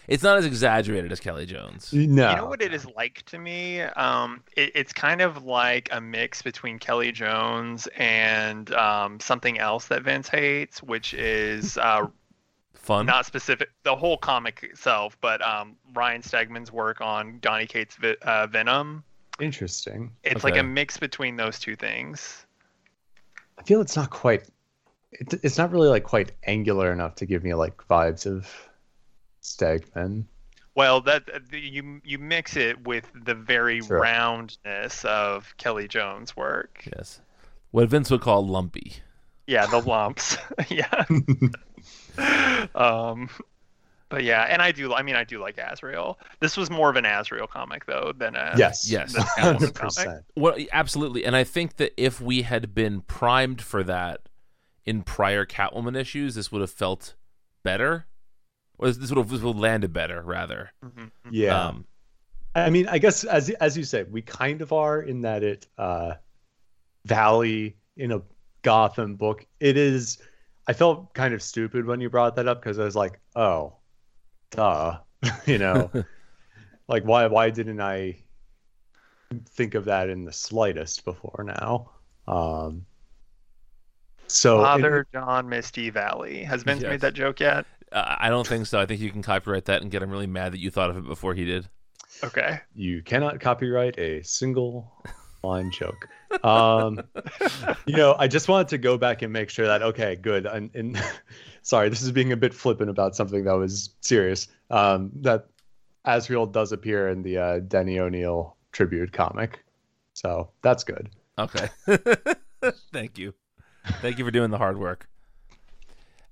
It's not as exaggerated as Kelly Jones. No. You know what it is like to me? Um, it, it's kind of like a mix between Kelly Jones and um, something else that Vince hates, which is uh, fun. Not specific, the whole comic itself, but um, Ryan Stegman's work on Donny Cates' uh, Venom. Interesting. It's okay. Like a mix between those two things. I feel it's not quite. It, it's not really like quite angular enough to give me like vibes of. Stegman. Well, that you you mix it with the very sure. roundness of Kelly Jones' work. Yes, what Vince would call lumpy. Yeah, the lumps. yeah. um, but yeah, and I do. I mean, I do like Azrael. This was more of an Azrael comic though than a yes, yes, than a Catwoman comic. Well, absolutely, and I think that if we had been primed for that in prior Catwoman issues, this would have felt better. Or this would have landed better, rather. Yeah. Um, I mean, I guess, as as you say, we kind of are in that it uh, Valley in a Gotham book. It is, I felt kind of stupid when you brought that up because I was like, oh, duh. you know, like, why why didn't I think of that in the slightest before now? Um, so Father it, John Misty Valley. Has Vince yes. made that joke yet? I don't think so. I think you can copyright that and get him really mad that you thought of it before he did. Okay. You cannot copyright a single line joke. Um, you know, I just wanted to go back and make sure that, okay, good. And, and sorry, this is being a bit flippant about something that was serious. Um, that Azrael does appear in the uh, Denny O'Neill tribute comic. So that's good. Okay. Thank you. Thank you for doing the hard work.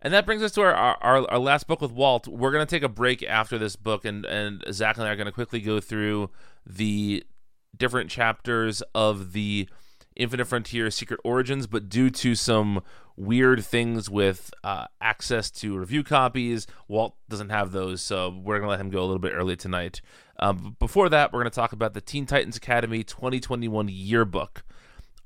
And that brings us to our, our our last book with Walt. We're going to take a break after this book, and, and Zach and I are going to quickly go through the different chapters of the Infinite Frontier Secret Origins, but due to some weird things with uh, access to review copies, Walt doesn't have those, so we're going to let him go a little bit early tonight. Um, before that, we're going to talk about the Teen Titans Academy twenty twenty-one yearbook.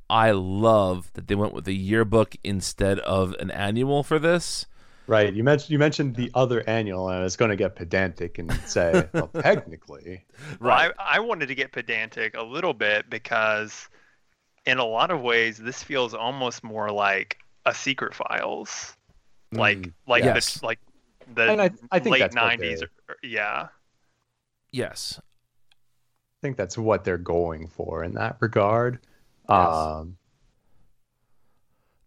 I love that they went with a yearbook instead of an annual for this. Right. You mentioned you mentioned the other annual, and I was going to get pedantic and say, well, technically. Right. Well, I, I wanted to get pedantic a little bit because in a lot of ways, this feels almost more like a Secret Files. Mm, like like yes. the, like the and I, I think late nineties. Okay. Or, yeah. Yes. I think that's what they're going for in that regard. Yes. Um,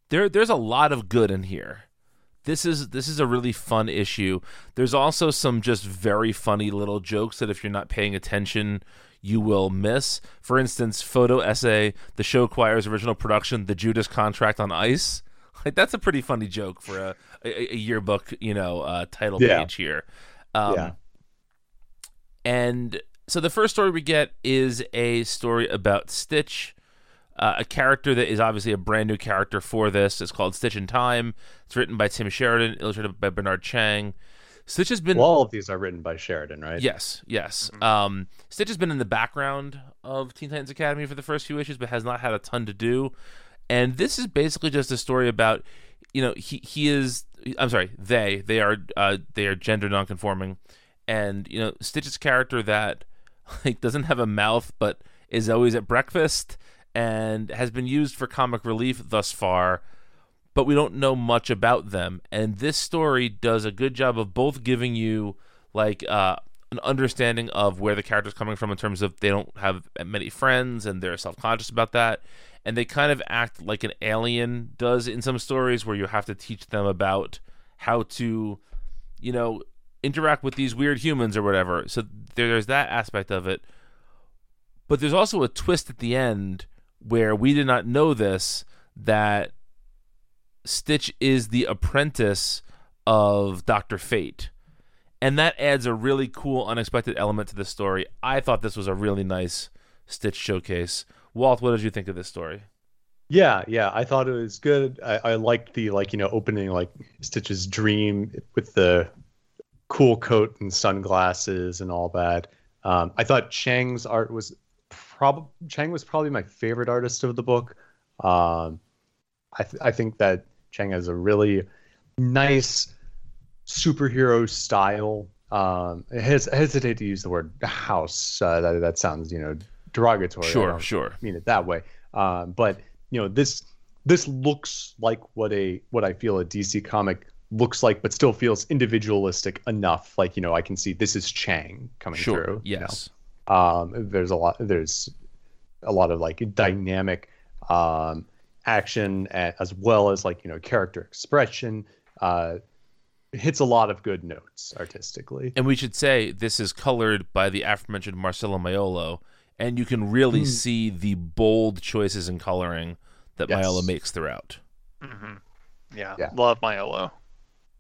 there, there's a lot of good in here. This is this is a really fun issue. There's also some just very funny little jokes that if you're not paying attention, you will miss. For instance, photo essay, the show choir's original production, The Judas Contract on Ice. Like, that's a pretty funny joke for a, a, a yearbook, you know, uh, title yeah. page here. Um, yeah. And so the first story we get is a story about Stitch, uh, a character that is obviously a brand new character for this. It's called Stitch in Time. It's written by Tim Sheridan, illustrated by Bernard Chang. Stitch has been... Well, all of these are written by Sheridan, right? Yes, yes. Mm-hmm. Um, Stitch has been in the background of Teen Titans Academy for the first few issues, but has not had a ton to do. And this is basically just a story about, you know, he he is... I'm sorry, they. They are uh, they are gender nonconforming. And, you know, Stitch's character that like doesn't have a mouth but is always at breakfast and has been used for comic relief thus far, but we don't know much about them. And this story does a good job of both giving you like uh, an understanding of where the character's coming from in terms of they don't have many friends and they're self-conscious about that. And they kind of act like an alien does in some stories where you have to teach them about how to, you know, interact with these weird humans or whatever. So there's that aspect of it. But there's also a twist at the end where we did not know this, that Stitch is the apprentice of Doctor Fate. And that adds a really cool, unexpected element to the story. I thought this was a really nice Stitch showcase. Walt, what did you think of this story? Yeah, yeah, I thought it was good. I, I liked the, like, you know, opening, like, Stitch's dream with the cool coat and sunglasses and all that. Um, I thought Chang's art was probably Chang was probably my favorite artist of the book. Um, I th- I think that Chang has a really nice superhero style. Um, I hesitate to use the word house. Uh, that that sounds, you know, derogatory. Sure, I don't sure. mean it that way. Um, but you know, this this looks like what a what I feel a D C comic looks like, but still feels individualistic enough. Like, you know, I can see this is Chang coming sure, through. Yes. You know? Um, there's a lot. There's a lot of like dynamic um, action as well as like, you know, character expression. Uh, it hits a lot of good notes artistically. And we should say this is colored by the aforementioned Marcelo Maiolo, and you can really mm. see the bold choices in coloring that yes. Maiolo makes throughout. Mm-hmm. Yeah. yeah, love Maiolo.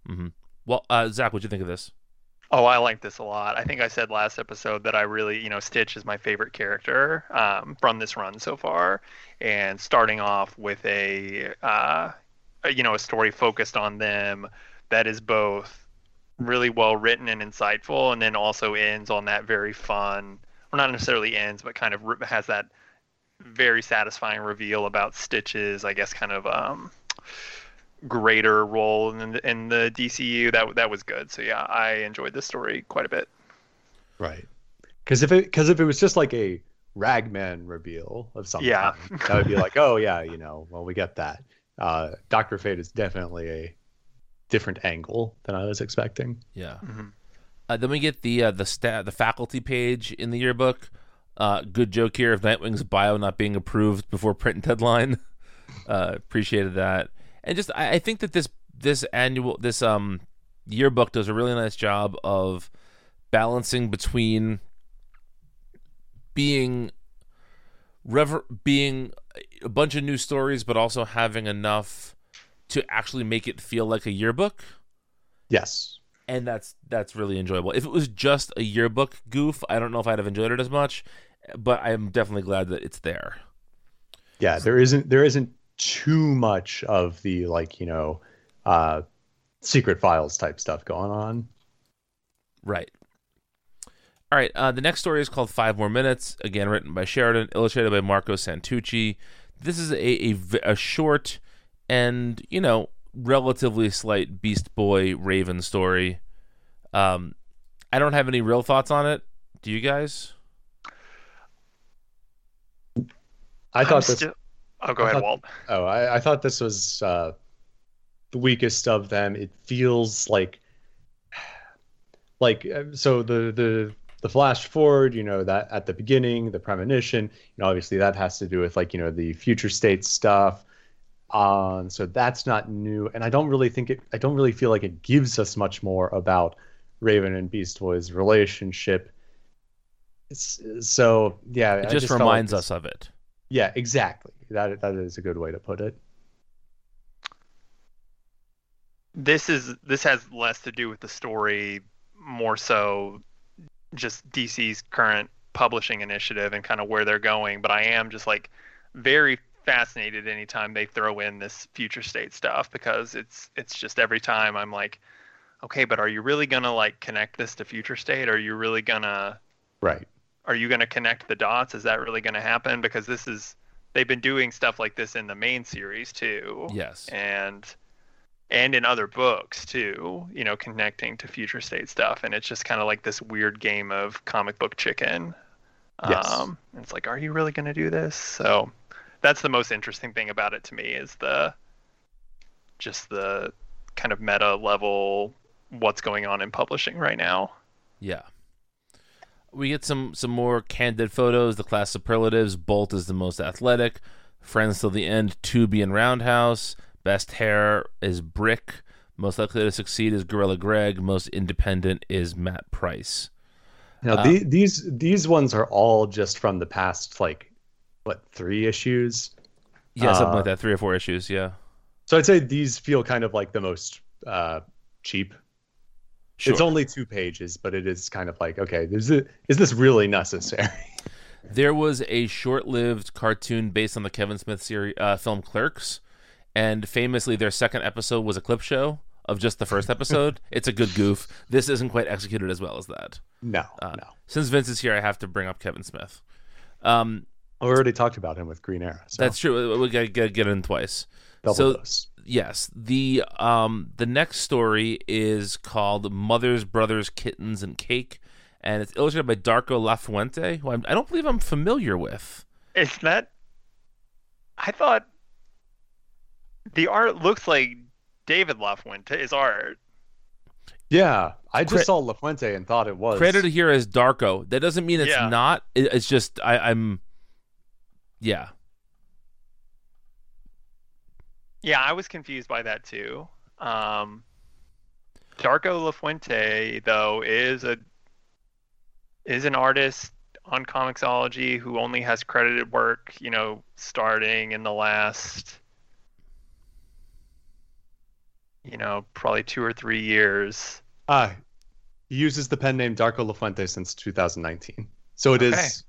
Mm-hmm. Well, uh, Zach, what'd you think of this? Oh, I like this a lot. I think I said last episode that I really, you know, Stitch is my favorite character um, from this run so far. And starting off with a, uh, you know, a story focused on them that is both really well written and insightful, and then also ends on that very fun, or not necessarily ends, but kind of has that very satisfying reveal about Stitch's, I guess, kind of... Um, greater role in the, in the D C U. That that was good. So yeah, I enjoyed this story quite a bit. Right, because if it because if it was just like a Ragman reveal of something, yeah, that would be like, oh yeah, you know, well we get that. Uh, Doctor Fate is definitely a different angle than I was expecting. Yeah. Mm-hmm. Uh, then we get the uh, the sta- the faculty page in the yearbook. Uh, good joke here of Nightwing's bio not being approved before print deadline. Uh, appreciated that. And just, I think that this this annual this um yearbook does a really nice job of balancing between being rever- being a bunch of new stories, but also having enough to actually make it feel like a yearbook. Yes, and that's that's really enjoyable. If it was just a yearbook goof, I don't know if I'd have enjoyed it as much, but I'm definitely glad that it's there. Yeah, there isn't there isn't. too much of the like you know uh Secret Files type stuff going on. Right. All right, uh the next story is called Five More Minutes, again written by Sheridan, illustrated by Marco Santucci. This is a, a, a short and, you know, relatively slight Beast Boy Raven story. um I don't have any real thoughts on it. Do you guys? I thought this still- Oh, go I ahead, thought, Walt. Oh, I, I thought this was uh, the weakest of them. It feels like, like so the the the flash forward, you know, that at the beginning, the premonition, you know, obviously that has to do with like, you know, the future state stuff. Um, so that's not new. And I don't really think it, I don't really feel like it gives us much more about Raven and Beast Boy's relationship. It's, so yeah, it just, just reminds like us of it. Yeah, exactly. That that is a good way to put it. This is this has less to do with the story, more so just D C's current publishing initiative and kind of where they're going. But I am just like very fascinated anytime they throw in this future state stuff, because it's it's just every time I'm like, okay, but are you really gonna like connect this to future state? Are you really gonna right? Are you gonna connect the dots? Is that really gonna happen? Because this is they've been doing stuff like this in the main series too. Yes, and. And in other books, too, you know, connecting to future state stuff. And it's just kind of like this weird game of comic book chicken. Yes. Um, and it's like, are you really going to do this? So that's the most interesting thing about it to me, is the just the kind of meta level, what's going on in publishing right now. Yeah. We get some, some more candid photos, the class superlatives. Bolt is the most athletic. Friends till the end, Tubi and Roundhouse. Best hair is Brick. Most likely to succeed is Gorilla Greg. Most independent is Matt Price. Now uh, the, these these ones are all just from the past, like what, three issues? Yeah, something uh, like that, three or four issues. Yeah. So I'd say these feel kind of like the most uh, cheap. Sure. It's only two pages, but it is kind of like, okay, is it is this really necessary? There was a short-lived cartoon based on the Kevin Smith series uh, film Clerks. And famously, their second episode was a clip show of just the first episode. It's a good goof. This isn't quite executed as well as that. No, uh, no. Since Vince is here, I have to bring up Kevin Smith. Um, we already talked about him with Green Arrow. So. That's true. We got to get in twice. Double so, dose. Yes. The, um, the next story is called Mothers, Brothers, Kittens, and Cake. And it's illustrated by Darko Lafuente, who I'm, I don't believe I'm familiar with. Is that... I thought... The art looks like David LaFuente is art. Yeah, I just Cre- saw LaFuente and thought it was. Credited here as Darko. That doesn't mean it's yeah. not. It's just I, I'm. Yeah. Yeah, I was confused by that too. Um, Darko LaFuente, though, is a is an artist on Comixology who only has credited work, you know, starting in the last. You know, probably two or three years. Uh, he uses the pen name Darko Lafuente since two thousand nineteen. So it okay. is.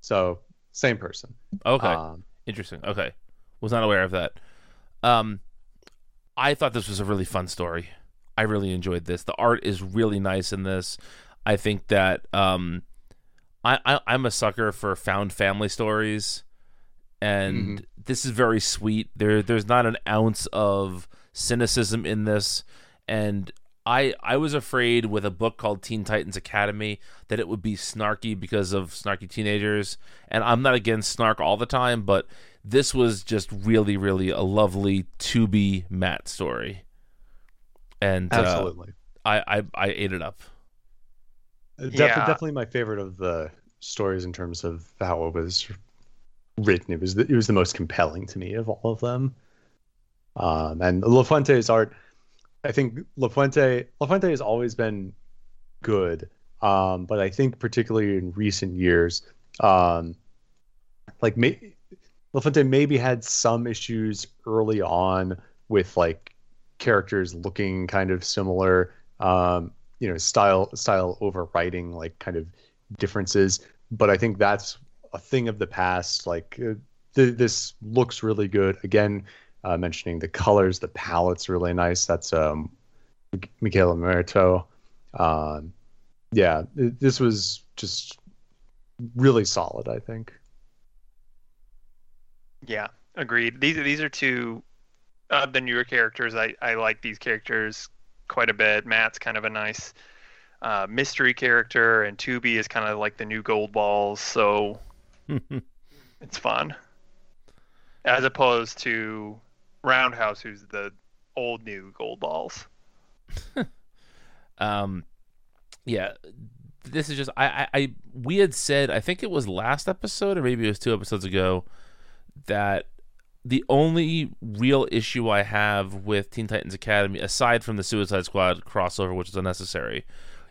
So same person. Okay. Um, Interesting. Okay. Was not aware of that. Um, I thought this was a really fun story. I really enjoyed this. The art is really nice in this. I think that um, I, I, I'm a sucker for found family stories. And mm-hmm. this is very sweet. There, There's not an ounce of... cynicism in this, and I I was afraid with a book called Teen Titans Academy that it would be snarky because of snarky teenagers, and I'm not against snark all the time, but this was just really really a lovely to-be Matt story, and absolutely uh, I, I I ate it up. Def- yeah. Definitely my favorite of the stories in terms of how it was written. It was the, it was the most compelling to me of all of them. Um, and LaFuente's art, I think LaFuente LaFuente has always been good, um, but I think particularly in recent years, um, like may, LaFuente maybe had some issues early on with like characters looking kind of similar, um, you know, style style overriding like kind of differences. But I think that's a thing of the past. Like uh, th- this looks really good again. Uh, mentioning the colors, the palette's really nice. That's um, Michele Merito. Um, yeah, it, this was just really solid, I think. Yeah, agreed. These these are two of uh, the newer characters. I, I like these characters quite a bit. Matt's kind of a nice uh, mystery character, and Tubi is kind of like the new Gold Balls, so it's fun. As opposed to... Roundhouse, who's the old new Gold Balls. um, yeah, this is just I, I I we had said, I think it was last episode or maybe it was two episodes ago, that the only real issue I have with Teen Titans Academy, aside from the Suicide Squad crossover, which is unnecessary,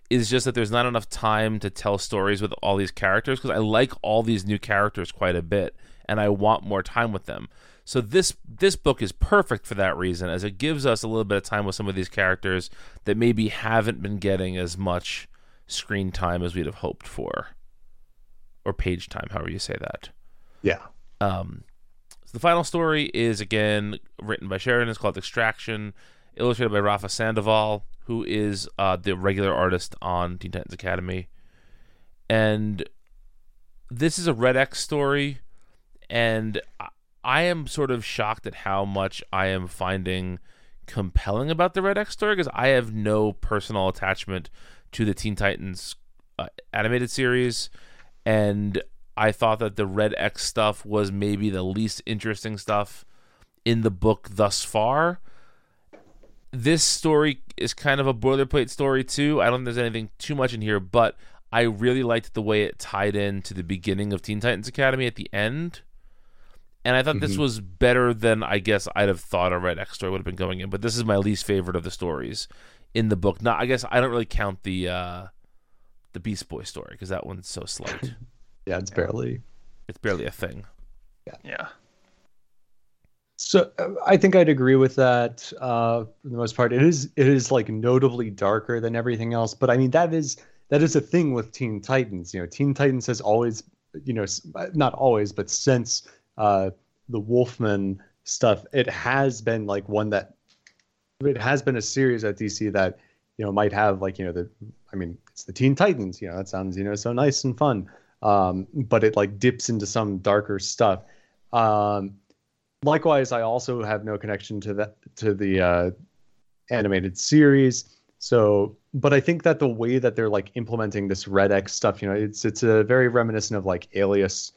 is just that there's not enough time to tell stories with all these characters, because I like all these new characters quite a bit and I want more time with them. So this this book is perfect for that reason, as it gives us a little bit of time with some of these characters that maybe haven't been getting as much screen time as we'd have hoped for, or page time, however you say that. Yeah. Um, so the final story is, again, written by Sheridan. It's called Extraction, illustrated by Rafa Sandoval, who is uh, the regular artist on Teen Titans Academy. And this is a Red X story, and I, I am sort of shocked at how much I am finding compelling about the Red X story, because I have no personal attachment to the Teen Titans uh, animated series, and I thought that the Red X stuff was maybe the least interesting stuff in the book thus far. This story is kind of a boilerplate story too. I don't think there's anything too much in here, but I really liked the way it tied in to the beginning of Teen Titans Academy at the end. And I thought mm-hmm. this was better than I guess I'd have thought a Red X story would have been going in. But this is my least favorite of the stories in the book. Not, I guess I don't really count the uh, the Beast Boy story, because that one's so slight. Yeah, it's barely... It's barely a thing. Yeah. yeah. So I think I'd agree with that uh, for the most part. It is it is like notably darker than everything else. But I mean, that is that is a thing with Teen Titans. You know, Teen Titans has always, you know, not always, but since... Uh, the Wolfman stuff, it has been like one that it has been a series at D C that, you know, might have like, you know, the, I mean, it's the Teen Titans, you know, that sounds, you know, so nice and fun. Um, but it like dips into some darker stuff. Um, likewise, I also have no connection to that, to the uh, animated series. So, but I think that the way that they're like implementing this Red X stuff, you know, it's, it's a very reminiscent of like Alias,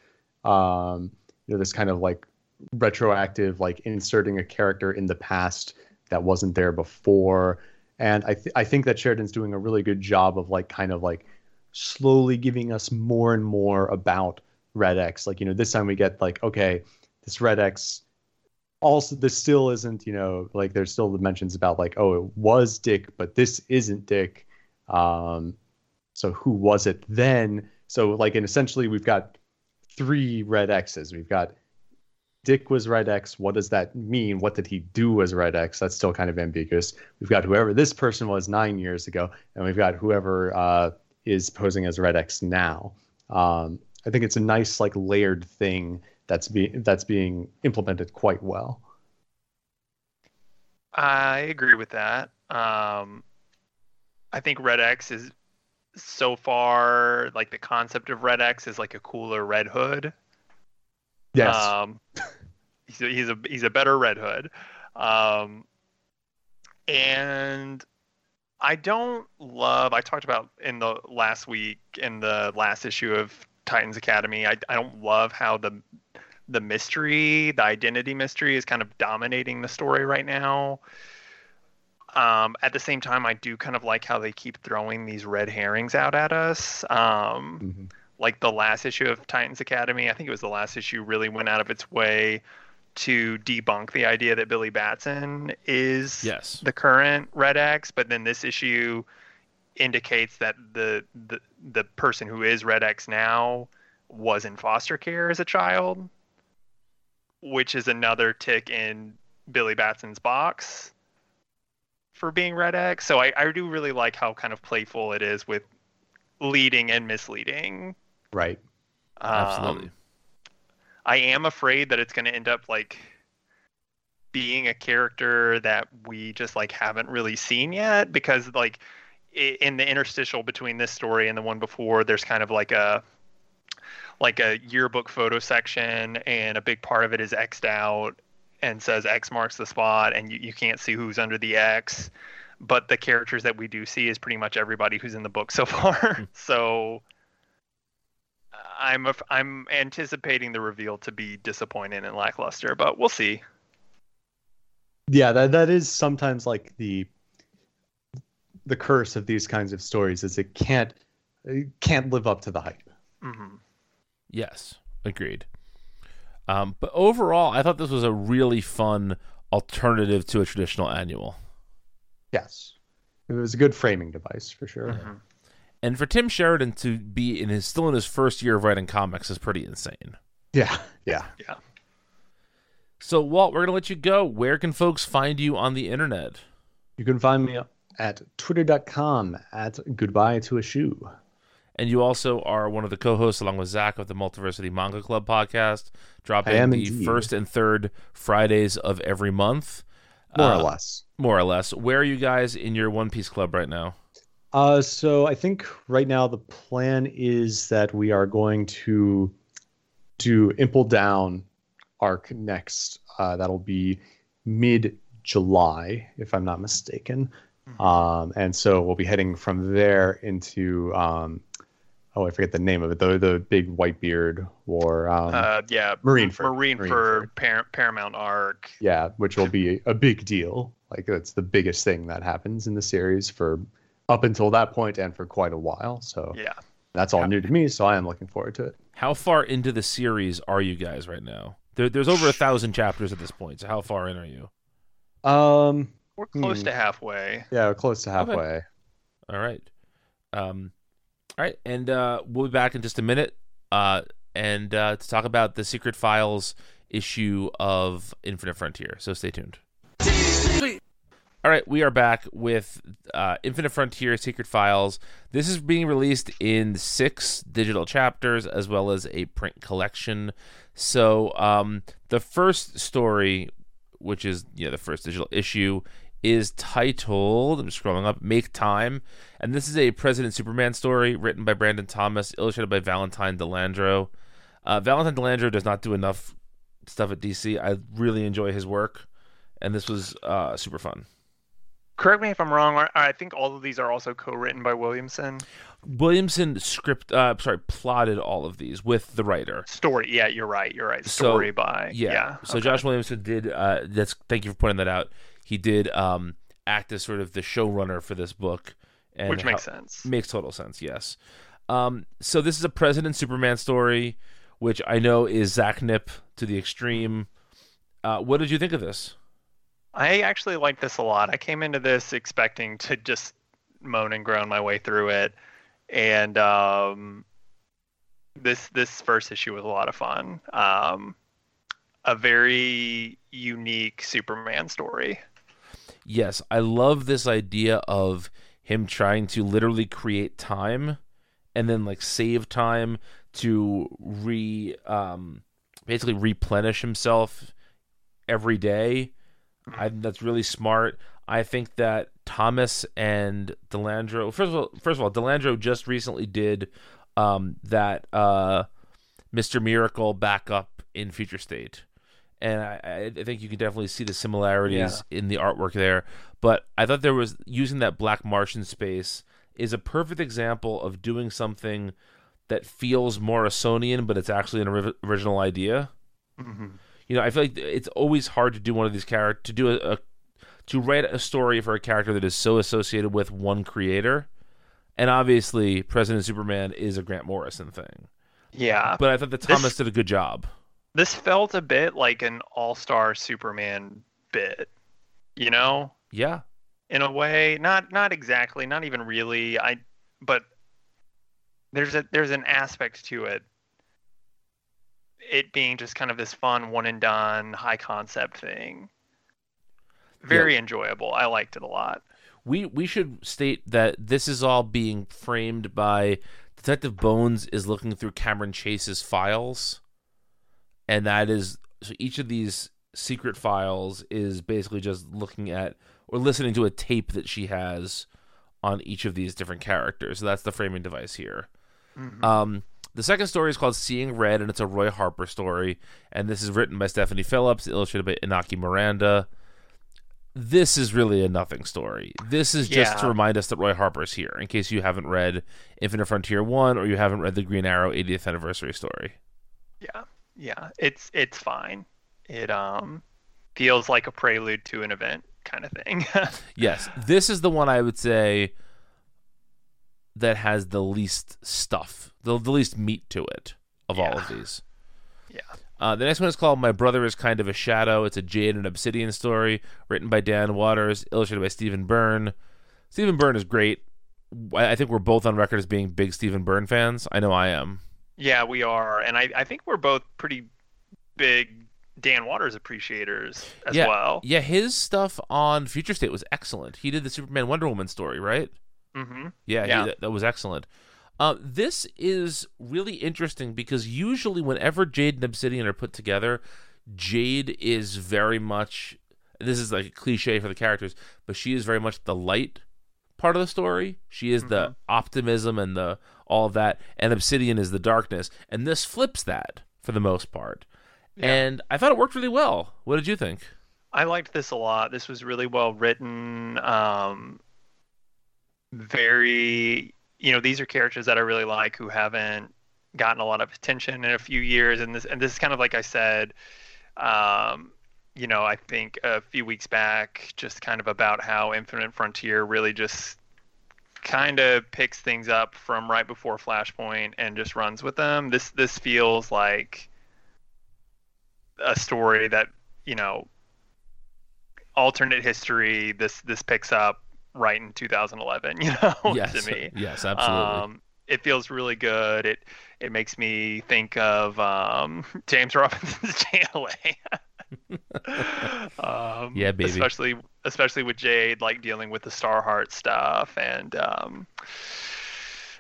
um, you know, this kind of like retroactive, like inserting a character in the past that wasn't there before. And I th- I think that Sheridan's doing a really good job of like kind of like slowly giving us more and more about Red X. Like, you know, this time we get like, okay, this Red X also, this still isn't, you know, like there's still the mentions about like, oh, it was Dick, but this isn't Dick. Um, so who was it then? So like, and essentially we've got three Red X's. We've got Dick was Red X. What does that mean? What did he do as Red X? That's still kind of ambiguous. We've got whoever this person was nine years ago, and we've got whoever uh, is posing as Red X now. Um, I think it's a nice, like, layered thing that's being that's being implemented quite well. I agree with that. Um, I think Red X is. So far, like the concept of Red X is like a cooler Red Hood. Yes, um, he's, a, he's a he's a better Red Hood, um, and I don't love. I talked about in the last week in the last issue of Titans Academy. I I don't love how the the mystery, the identity mystery, is kind of dominating the story right now. Um, at the same time, I do kind of like how they keep throwing these red herrings out at us. Um, mm-hmm. Like the last issue of Titans Academy, I think it was the last issue, really went out of its way to debunk the idea that Billy Batson is yes. the current Red X. But then this issue indicates that the, the the person who is Red X now was in foster care as a child, which is another tick in Billy Batson's box for being Red X. So I, I do really like how kind of playful it is with leading and misleading. Right. Um, Absolutely. I am afraid that it's going to end up like being a character that we just like haven't really seen yet, because like it, in the interstitial between this story and the one before, there's kind of like a like a yearbook photo section, and a big part of it is X'd out and says X marks the spot, and you, you can't see who's under the X, but the characters that we do see is pretty much everybody who's in the book so far. So I'm a, I'm anticipating the reveal to be disappointing and lackluster, but we'll see. Yeah, that that is sometimes like the the curse of these kinds of stories, is it can't can't live up to the hype. Mm-hmm. Yes, agreed. Um, but overall, I thought this was a really fun alternative to a traditional annual. Yes. It was a good framing device for sure. Mm-hmm. And for Tim Sheridan to be in his still in his first year of writing comics is pretty insane. Yeah, yeah, yeah. So, Walt, we're going to let you go. Where can folks find you on the internet? You can find me at twitter dot com at Goodbye to a Shoe. And you also are one of the co-hosts, along with Zach, of the Multiversity Manga Club podcast, dropping the indeed. first and third Fridays of every month. More uh, or less. More or less. Where are you guys in your One Piece Club right now? Uh, so I think right now the plan is that we are going to do Impel Down arc next. Uh, that'll be mid-July, if I'm not mistaken. Mm-hmm. Um, and so we'll be heading from there into... Um, Oh, I forget the name of it. The the big Whitebeard war. Um, uh, yeah, Marineford. Marineford, Marineford. Paramount arc. Yeah, which will be a big deal. Like that's the biggest thing that happens in the series for up until that point and for quite a while. So yeah, that's all yeah. new to me. So I am looking forward to it. How far into the series are you guys right now? There, there's over a thousand chapters at this point. So how far in are you? Um, we're close hmm. to halfway. Yeah, we're close to halfway. Okay. All right. Um. All right, and uh, we'll be back in just a minute uh, and uh, to talk about the Secret Files issue of Infinite Frontier, so stay tuned. All right, we are back with uh, Infinite Frontier, Secret Files. This is being released in six digital chapters as well as a print collection. So um, the first story, which is you know, the first digital issue, is titled, I'm scrolling up, Make Time. And this is a President Superman story written by Brandon Thomas, illustrated by Valentine Delandro. Uh, Valentine Delandro does not do enough stuff at D C. I really enjoy his work, and this was uh, super fun. Correct me if I'm wrong. I think all of these are also co-written by Williamson. Williamson script, uh, sorry, plotted all of these with the writer. Story, yeah, you're right, you're right. Story so, by, yeah. yeah. So okay. Josh Williamson did. Uh, that's thank you for pointing that out. He did um, act as sort of the showrunner for this book. And Which makes how, sense. Makes total sense, yes. Um, so this is a President Superman story, which I know is Zack Knipp to the extreme. Uh, what did you think of this? I actually like this a lot. I came into this expecting to just moan and groan my way through it. And um, this, this first issue was a lot of fun. Um, a very unique Superman story. Yes, I love this idea of him trying to literally create time and then like save time to re um, basically replenish himself every day. I think that's really smart. I think that Thomas and Delandro, first of all, first of all, Delandro just recently did um, that uh, Mister Miracle backup in Future State. And I, I think you can definitely see the similarities yeah. in the artwork there. But I thought there was using that Black Martian space is a perfect example of doing something that feels Morrisonian, but it's actually an or- original idea. Mm-hmm. You know, I feel like it's always hard to do one of these characters to do a, a to write a story for a character that is so associated with one creator. And obviously, President Superman is a Grant Morrison thing. Yeah, but I thought that Thomas this... did a good job. This felt a bit like an all-star Superman bit, you know? Yeah. In a way, not not exactly, not even really. I but there's a there's an aspect to it. It being just kind of this fun one and done high concept thing. Very yeah. enjoyable. I liked it a lot. We we should state that this is all being framed by Detective Bones is looking through Cameron Chase's files. And that is, so each of these secret files is basically just looking at or listening to a tape that she has on each of these different characters. So that's the framing device here. Mm-hmm. Um, the second story is called Seeing Red, and it's a Roy Harper story. And this is written by Stephanie Phillips, illustrated by Inaki Miranda. This is really a nothing story. This is just yeah. to remind us that Roy Harper's here, in case you haven't read Infinite Frontier one or you haven't read the Green Arrow eightieth anniversary story. Yeah. Yeah, it's it's fine. It um feels like a prelude to an event kind of thing. Yes, this is the one I would say that has the least stuff, the, the least meat to it of yeah. all of these. Yeah. Uh, the next one is called My Brother is Kind of a Shadow. It's a Jade and Obsidian story written by Dan Waters, illustrated by Stephen Byrne. Stephen Byrne is great. I think we're both on record as being big Stephen Byrne fans. I know I am. Yeah, we are. And I, I think we're both pretty big Dan Waters appreciators as yeah. well. Yeah, his stuff on Future State was excellent. He did the Superman Wonder Woman story, right? Mm-hmm. Yeah, yeah. He, that, that was excellent. Uh, this is really interesting because usually whenever Jade and Obsidian are put together, Jade is very much, this is like a cliche for the characters, but she is very much the light part of the story. She is mm-hmm. the optimism and the all of that, and Obsidian is the darkness. And this flips that for the most part. Yeah. And I thought it worked really well. What did you think? I liked this a lot. This was really well written. Um, very, you know, these are characters that I really like who haven't gotten a lot of attention in a few years. And this, and this is kind of like I said, um, you know, I think a few weeks back, just kind of about how Infinite Frontier really just kind of picks things up from right before Flashpoint and just runs with them. This this feels like a story that, you know, alternate history, this this picks up right in two thousand eleven, you know, yes, to me. Yes, absolutely. Um, it feels really good. It it makes me think of um, James Robinson's J L A. um, yeah, baby. Especially, especially with Jade, like dealing with the Starheart stuff, and um,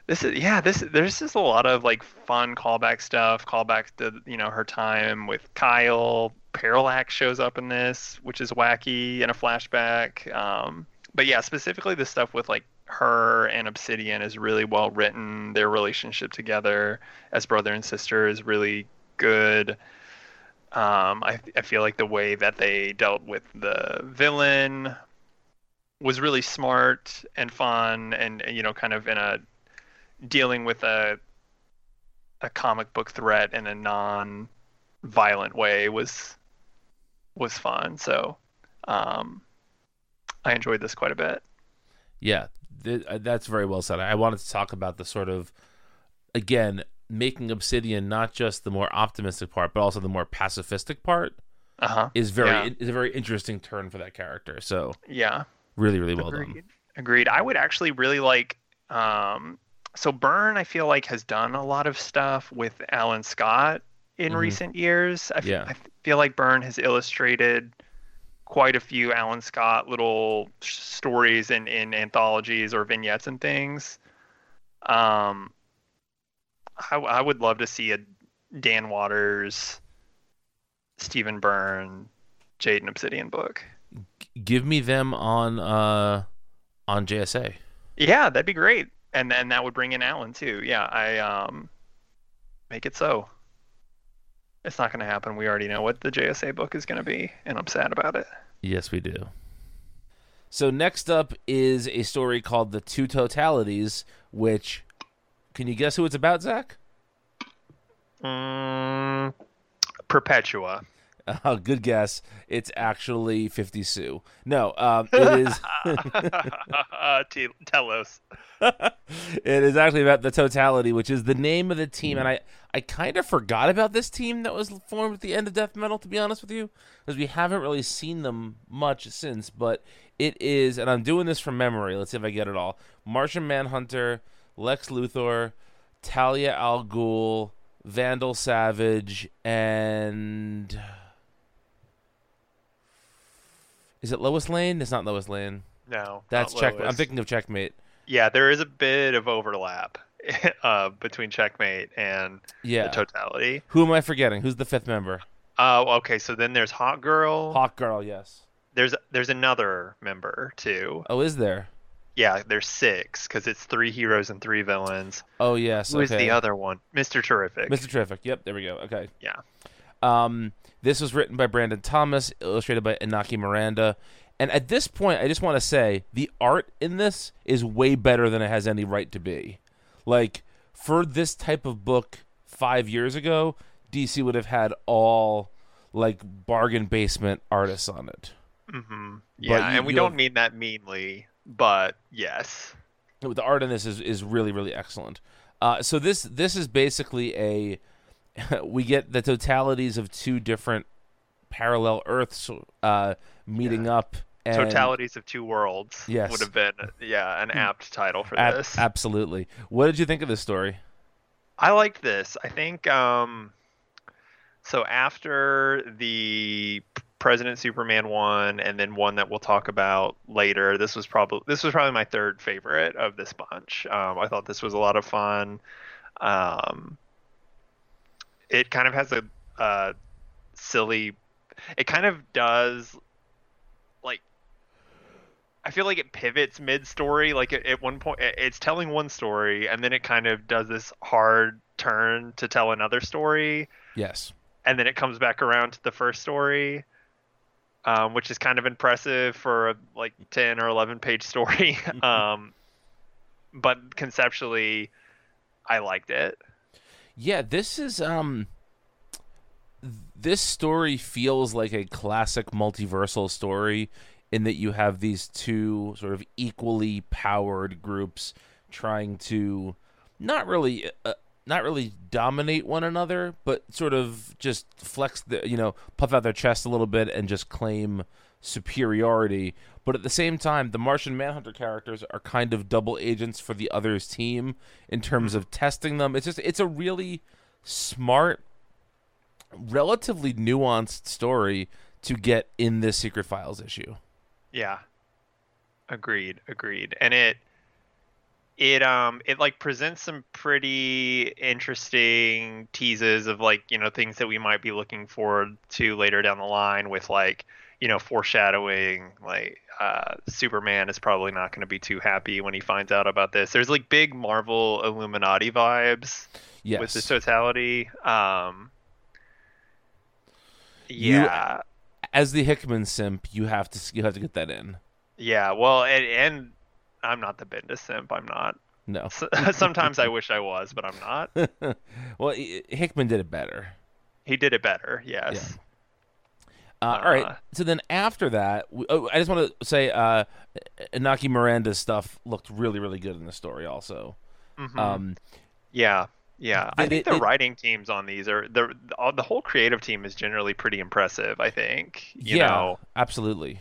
this is yeah, this there's just a lot of like fun callback stuff, callbacks to you know her time with Kyle. Parallax shows up in this, which is wacky in a flashback. Um, but yeah, specifically the stuff with like her and Obsidian is really well written. Their relationship together as brother and sister is really good. Um, I, I feel like the way that they dealt with the villain was really smart and fun, and you know, kind of in a dealing with a a comic book threat in a non-violent way was was fun. So um, I enjoyed this quite a bit. Yeah, th- that's very well said. I wanted to talk about the sort of again. making Obsidian not just the more optimistic part, but also the more pacifistic part uh-huh. is very yeah. is a very interesting turn for that character. So yeah, really, really well Agreed. done. Agreed. I would actually really like. Um, so Byrne, I feel like, has done a lot of stuff with Alan Scott in mm-hmm. recent years. I, f- yeah. I feel like Byrne has illustrated quite a few Alan Scott little stories in in anthologies or vignettes and things. Um. I, I would love to see a Dan Waters, Stephen Byrne, Jade and Obsidian book. Give me them on uh, on J S A. Yeah, that'd be great, and then that would bring in Alan too. Yeah, I um, make it so. It's not going to happen. We already know what the J S A book is going to be, and I'm sad about it. Yes, we do. So next up is a story called The Two Totalities, which. Can you guess who it's about, Zach? Mm, Perpetua. Oh, good guess. It's actually fifty Sue. No, um, it is... uh, t- Telos. It is actually about The Totality, which is the name of the team. And I, I kind of forgot about this team that was formed at the end of Death Metal, to be honest with you, because we haven't really seen them much since. But it is, and I'm doing this from memory. Let's see if I get it all. Martian Manhunter... Lex Luthor, Talia al Ghul, Vandal Savage, and is it Lois Lane? It's not Lois Lane. No, that's Checkmate. I'm thinking of Checkmate. Yeah, there is a bit of overlap uh, between Checkmate and yeah. The Totality. Who am I forgetting? Who's the fifth member? Oh, uh, okay. So then there's Hawk Girl. Hawk Girl, yes. There's there's another member too. Oh, is there? Yeah, there's six because it's three heroes and three villains. Oh yes, who okay. is the other one? Mister Terrific. Mister Terrific. Yep, there we go. Okay. Yeah. Um, this was written by Brandon Thomas, illustrated by Inaki Miranda, and at this point, I just want to say the art in this is way better than it has any right to be. Like for this type of book five years ago, D C would have had all like bargain basement artists on it. Mm-hmm. Yeah, you, and we don't have... mean that meanly. But yes, the art in this is, is really, really excellent. Uh, so this this is basically a we get the totalities of two different parallel Earths uh, meeting yeah. up. And, totalities of two worlds yes. would have been yeah an apt title for Ab- this. Absolutely. What did you think of this story? I liked this. I think um, so after the President Superman one, and then one that we'll talk about later. This was probably this was probably my third favorite of this bunch. Um, I thought this was a lot of fun. Um, it kind of has a uh, silly. It kind of does. Like, I feel like it pivots mid-story. Like it, at one point, it's telling one story, and then it kind of does this hard turn to tell another story. Yes. And then it comes back around to the first story. Um, which is kind of impressive for a like ten or eleven page story. Um, but conceptually, I liked it. Yeah, this is um, this story feels like a classic multiversal story in that you have these two sort of equally powered groups trying to not really uh, not really dominate one another, but sort of just flex the, you know, puff out their chest a little bit and just claim superiority. But at the same time, the Martian Manhunter characters are kind of double agents for the other's team in terms of testing them. It's just, it's a really smart, relatively nuanced story to get in this Secret Files issue. Yeah. Agreed. Agreed. And it, It um it like presents some pretty interesting teases of like, you know, things that we might be looking forward to later down the line with like, you know, foreshadowing, like uh, Superman is probably not going to be too happy when he finds out about this. There's like big Marvel Illuminati vibes yes. with the totality. Um, yeah. You, as the Hickman simp, you have to you have to get that in. Yeah, well, and. and I'm not the Bendis simp. I'm not. No. Sometimes I wish I was, but I'm not. Well, Hickman did it better. He did it better. Yes. Yeah. Uh, uh, all right. So then after that, we, oh, I just want to say uh, Inaki Miranda's stuff looked really, really good in the story also. Mm-hmm. Um, yeah. Yeah. I think it, the it, writing teams on these are the, – the whole creative team is generally pretty impressive, I think. You yeah. know? Absolutely.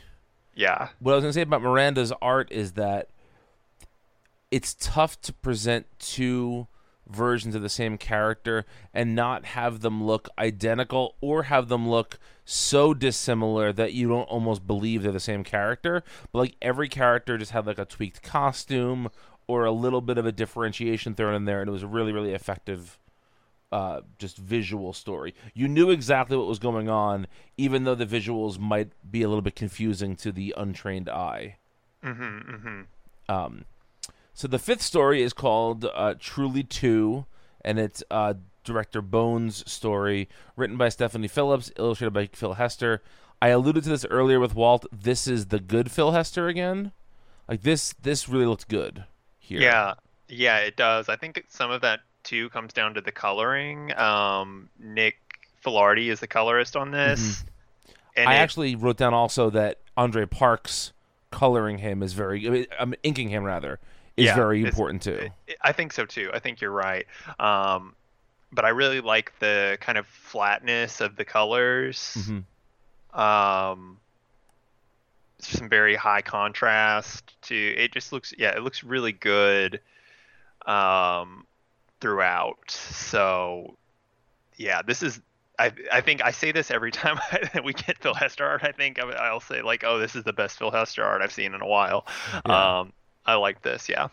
Yeah. What I was going to say about Miranda's art is that it's tough to present two versions of the same character and not have them look identical or have them look so dissimilar that you don't almost believe they're the same character. But like every character just had like a tweaked costume or a little bit of a differentiation thrown in there, and it was a really, really effective uh, just visual story. You knew exactly what was going on, even though the visuals might be a little bit confusing to the untrained eye. Mm-hmm, mm-hmm. Um. So the fifth story is called uh, Truly Two, and it's uh, director Bones' story, written by Stephanie Phillips, illustrated by Phil Hester. I alluded to this earlier with Walt. This is the good Phil Hester again. Like this, this really looked good here. Yeah, yeah, it does. I think some of that too comes down to the coloring. Um, Nick Filardi is the colorist on this. Mm-hmm. And I it... actually wrote down also that Andre Parks coloring him is very, I'm inking him rather. Is yeah, very important too. It, I think so too. I think you're right. Um, but I really like the kind of flatness of the colors. Mm-hmm. Um, some very high contrast to it. Just looks, yeah, it looks really good um, throughout. So, yeah, this is. I I think I say this every time I, we get Phil Hester art. I think I, I'll say like, oh, this is the best Phil Hester art I've seen in a while. Yeah. Um, I like this, yeah.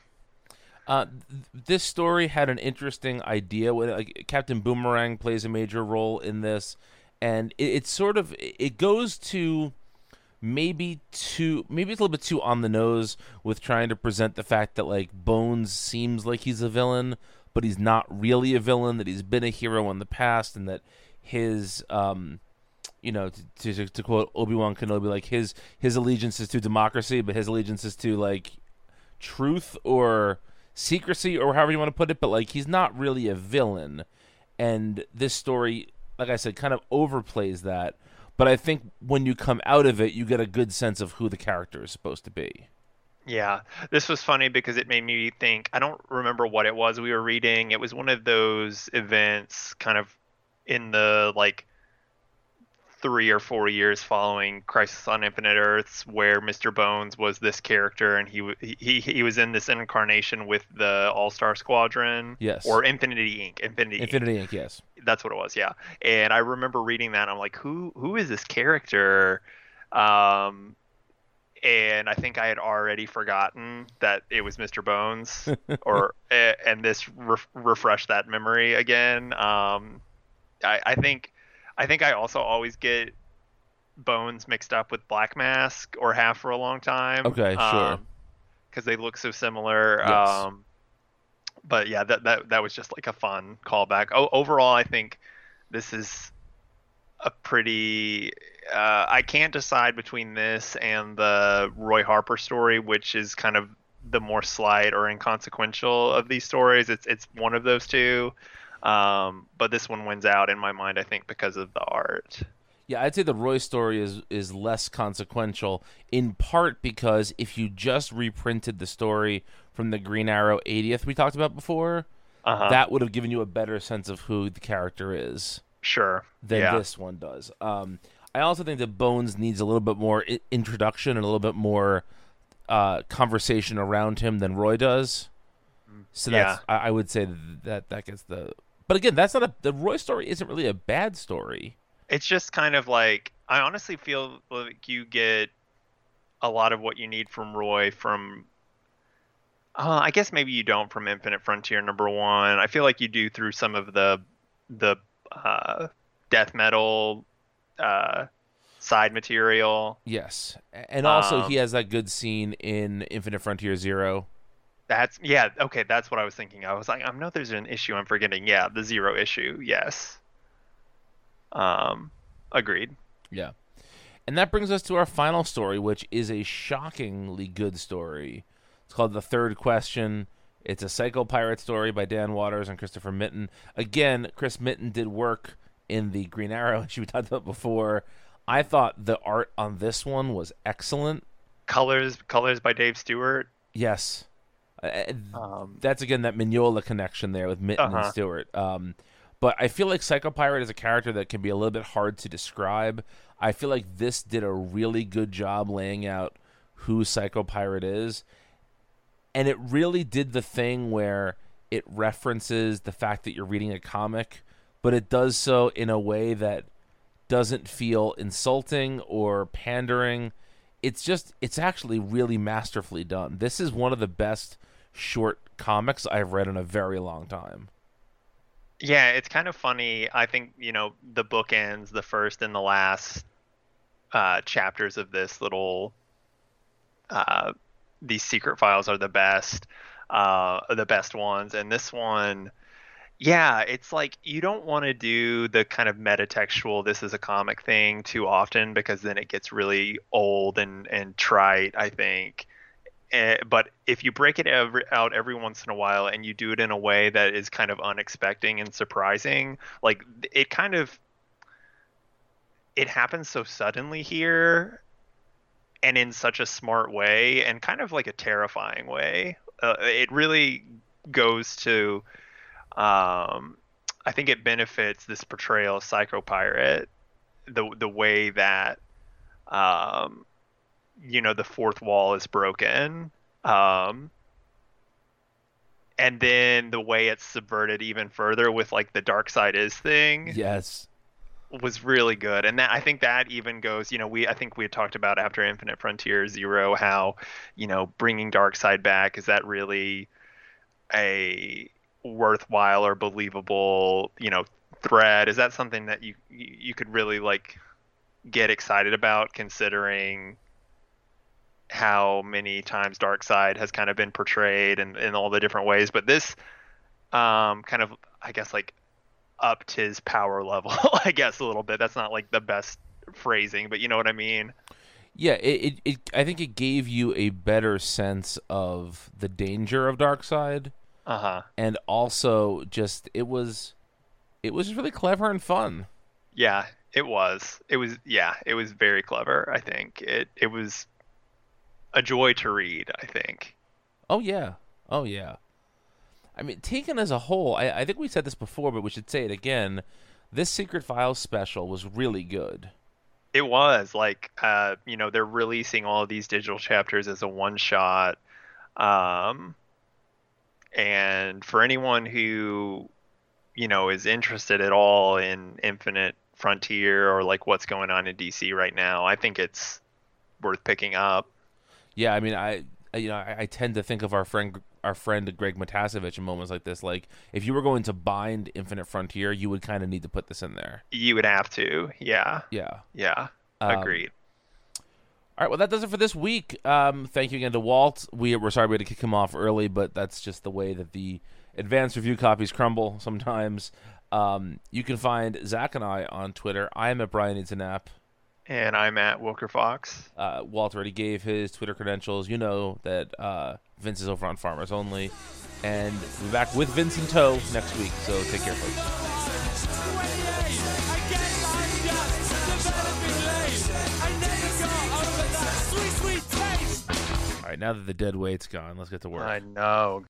Uh, th- this story had an interesting idea. With, like, Captain Boomerang plays a major role in this, and it, it's sort of it goes to maybe too maybe it's a little bit too on the nose with trying to present the fact that like Bones seems like he's a villain, but he's not really a villain. That he's been a hero in the past, and that his um, you know, to, to, to quote Obi-Wan Kenobi, like his his allegiance is to democracy, but his allegiance is to like truth or secrecy or however you want to put it, but like he's not really a villain, and this story, like I said, kind of overplays that, but I think when you come out of it you get a good sense of who the character is supposed to be. Yeah, this was funny because it made me think, I don't remember what it was we were reading. It was one of those events kind of in the like three or four years following Crisis on Infinite Earths where Mister Bones was this character and he he he was in this incarnation with the All-Star Squadron. Yes. Or Infinity Incorporated. Infinity, Infinity Incorporated. Inc, yes. That's what it was, yeah. And I remember reading that and I'm like, who who is this character? Um And I think I had already forgotten that it was Mister Bones, or and this re- refreshed that memory again. Um, I, I think, I think I also always get Bones mixed up with Black Mask or have for a long time. Okay, um, sure, because they look so similar. Yes. Um, but yeah, that that that was just like a fun callback. O- overall, I think this is a pretty. Uh, I can't decide between this and the Roy Harper story, which is kind of the more slight or inconsequential of these stories. It's it's one of those two, um, but this one wins out in my mind, I think, because of the art. Yeah, I'd say the Roy story is, is less consequential, in part because if you just reprinted the story from the Green Arrow eightieth we talked about before, uh-huh. that would have given you a better sense of who the character is. Sure. Than yeah. this one does. Um I also think that Bones needs a little bit more I- introduction and a little bit more uh, conversation around him than Roy does. So that's, yeah. I-, I would say that that gets the. But again, that's not a the Roy story isn't really a bad story. It's just kind of like I honestly feel like you get a lot of what you need from Roy from. Uh, I guess maybe you don't from Infinite Frontier number one. I feel like you do through some of the the uh, death metal. Uh, side material. Yes, and also um, he has that good scene in Infinite Frontier Zero. That's yeah. Okay, that's what I was thinking. I was like, I know there's an issue I'm forgetting. Yeah, the Zero issue. Yes. Um, agreed. Yeah, and that brings us to our final story, which is a shockingly good story. It's called The Third Question. It's a Psycho Pirate story by Dan Waters and Christopher Mitten. Again, Chris Mitten did work. In the Green Arrow issue we talked about before, I thought the art on this one was excellent. Colors, colors by Dave Stewart. Yes, um, that's again that Mignola connection there with Mitten uh-huh. and Stewart. Um, but I feel like Psycho Pirate is a character that can be a little bit hard to describe. I feel like this did a really good job laying out who Psycho Pirate is, and it really did the thing where it references the fact that you're reading a comic. But it does so in a way that doesn't feel insulting or pandering. It's just, it's actually really masterfully done. This is one of the best short comics I've read in a very long time. Yeah, it's kind of funny. I think, you know, the book ends, the first and the last uh, chapters of this little, uh, these secret files are the best, uh, the best ones. And this one... Yeah, it's like you don't want to do the kind of metatextual this is a comic thing too often because then it gets really old and, and trite, I think. Uh, but if you break it every, out every once in a while and you do it in a way that is kind of unexpected and surprising, like it kind of – it happens so suddenly here and in such a smart way and kind of like a terrifying way. Uh, it really goes to – Um, I think it benefits this portrayal of Psycho Pirate, the the way that, um, you know, the fourth wall is broken, um, and then the way it's subverted even further with like the Dark Side Is thing. Yes, was really good, and that I think that even goes. You know, we I think we had talked about after Infinite Frontier Zero how, you know, bringing Dark Side back is that really a worthwhile or believable, you know, thread? Is that something that you you could really like get excited about, considering how many times Darkseid has kind of been portrayed in, in all the different ways? But this um kind of I guess like upped his power level I guess a little bit. That's not like the best phrasing, but you know what I mean. Yeah, it, it, it I think it gave you a better sense of the danger of Darkseid. Uh-huh. And also just it was it was really clever and fun. Yeah, it was. It was yeah, it was very clever, I think. It it was a joy to read, I think. Oh, yeah. Oh, yeah. I mean, taken as a whole, I, I think we said this before, but we should say it again. This Secret Files special was really good. It was. Like, uh, you know, they're releasing all of these digital chapters as a one-shot. Um, and for anyone who, you know, is interested at all in Infinite Frontier or, like, what's going on in D C right now, I think it's worth picking up. Yeah, I mean, I you know, I, I tend to think of our friend... our friend Greg Matasevich in moments like this. Like, if you were going to bind Infinite Frontier, you would kind of need to put this in there. You would have to. Yeah. Yeah. Yeah. Um, agreed. All right. Well, that does it for this week. Um, thank you again to Walt. We were sorry we had to kick him off early, but that's just the way that the advanced review copies crumble sometimes. Um, you can find Zach and I on Twitter. I am at Brian Needs a Nap. And I'm at Wilker Fox. Uh, Walt already gave his Twitter credentials. You know that uh, Vince is over on Farmers Only. And we'll be back with Vince in tow next week. So take care, folks. All right, now that the dead weight's gone, let's get to work. I know.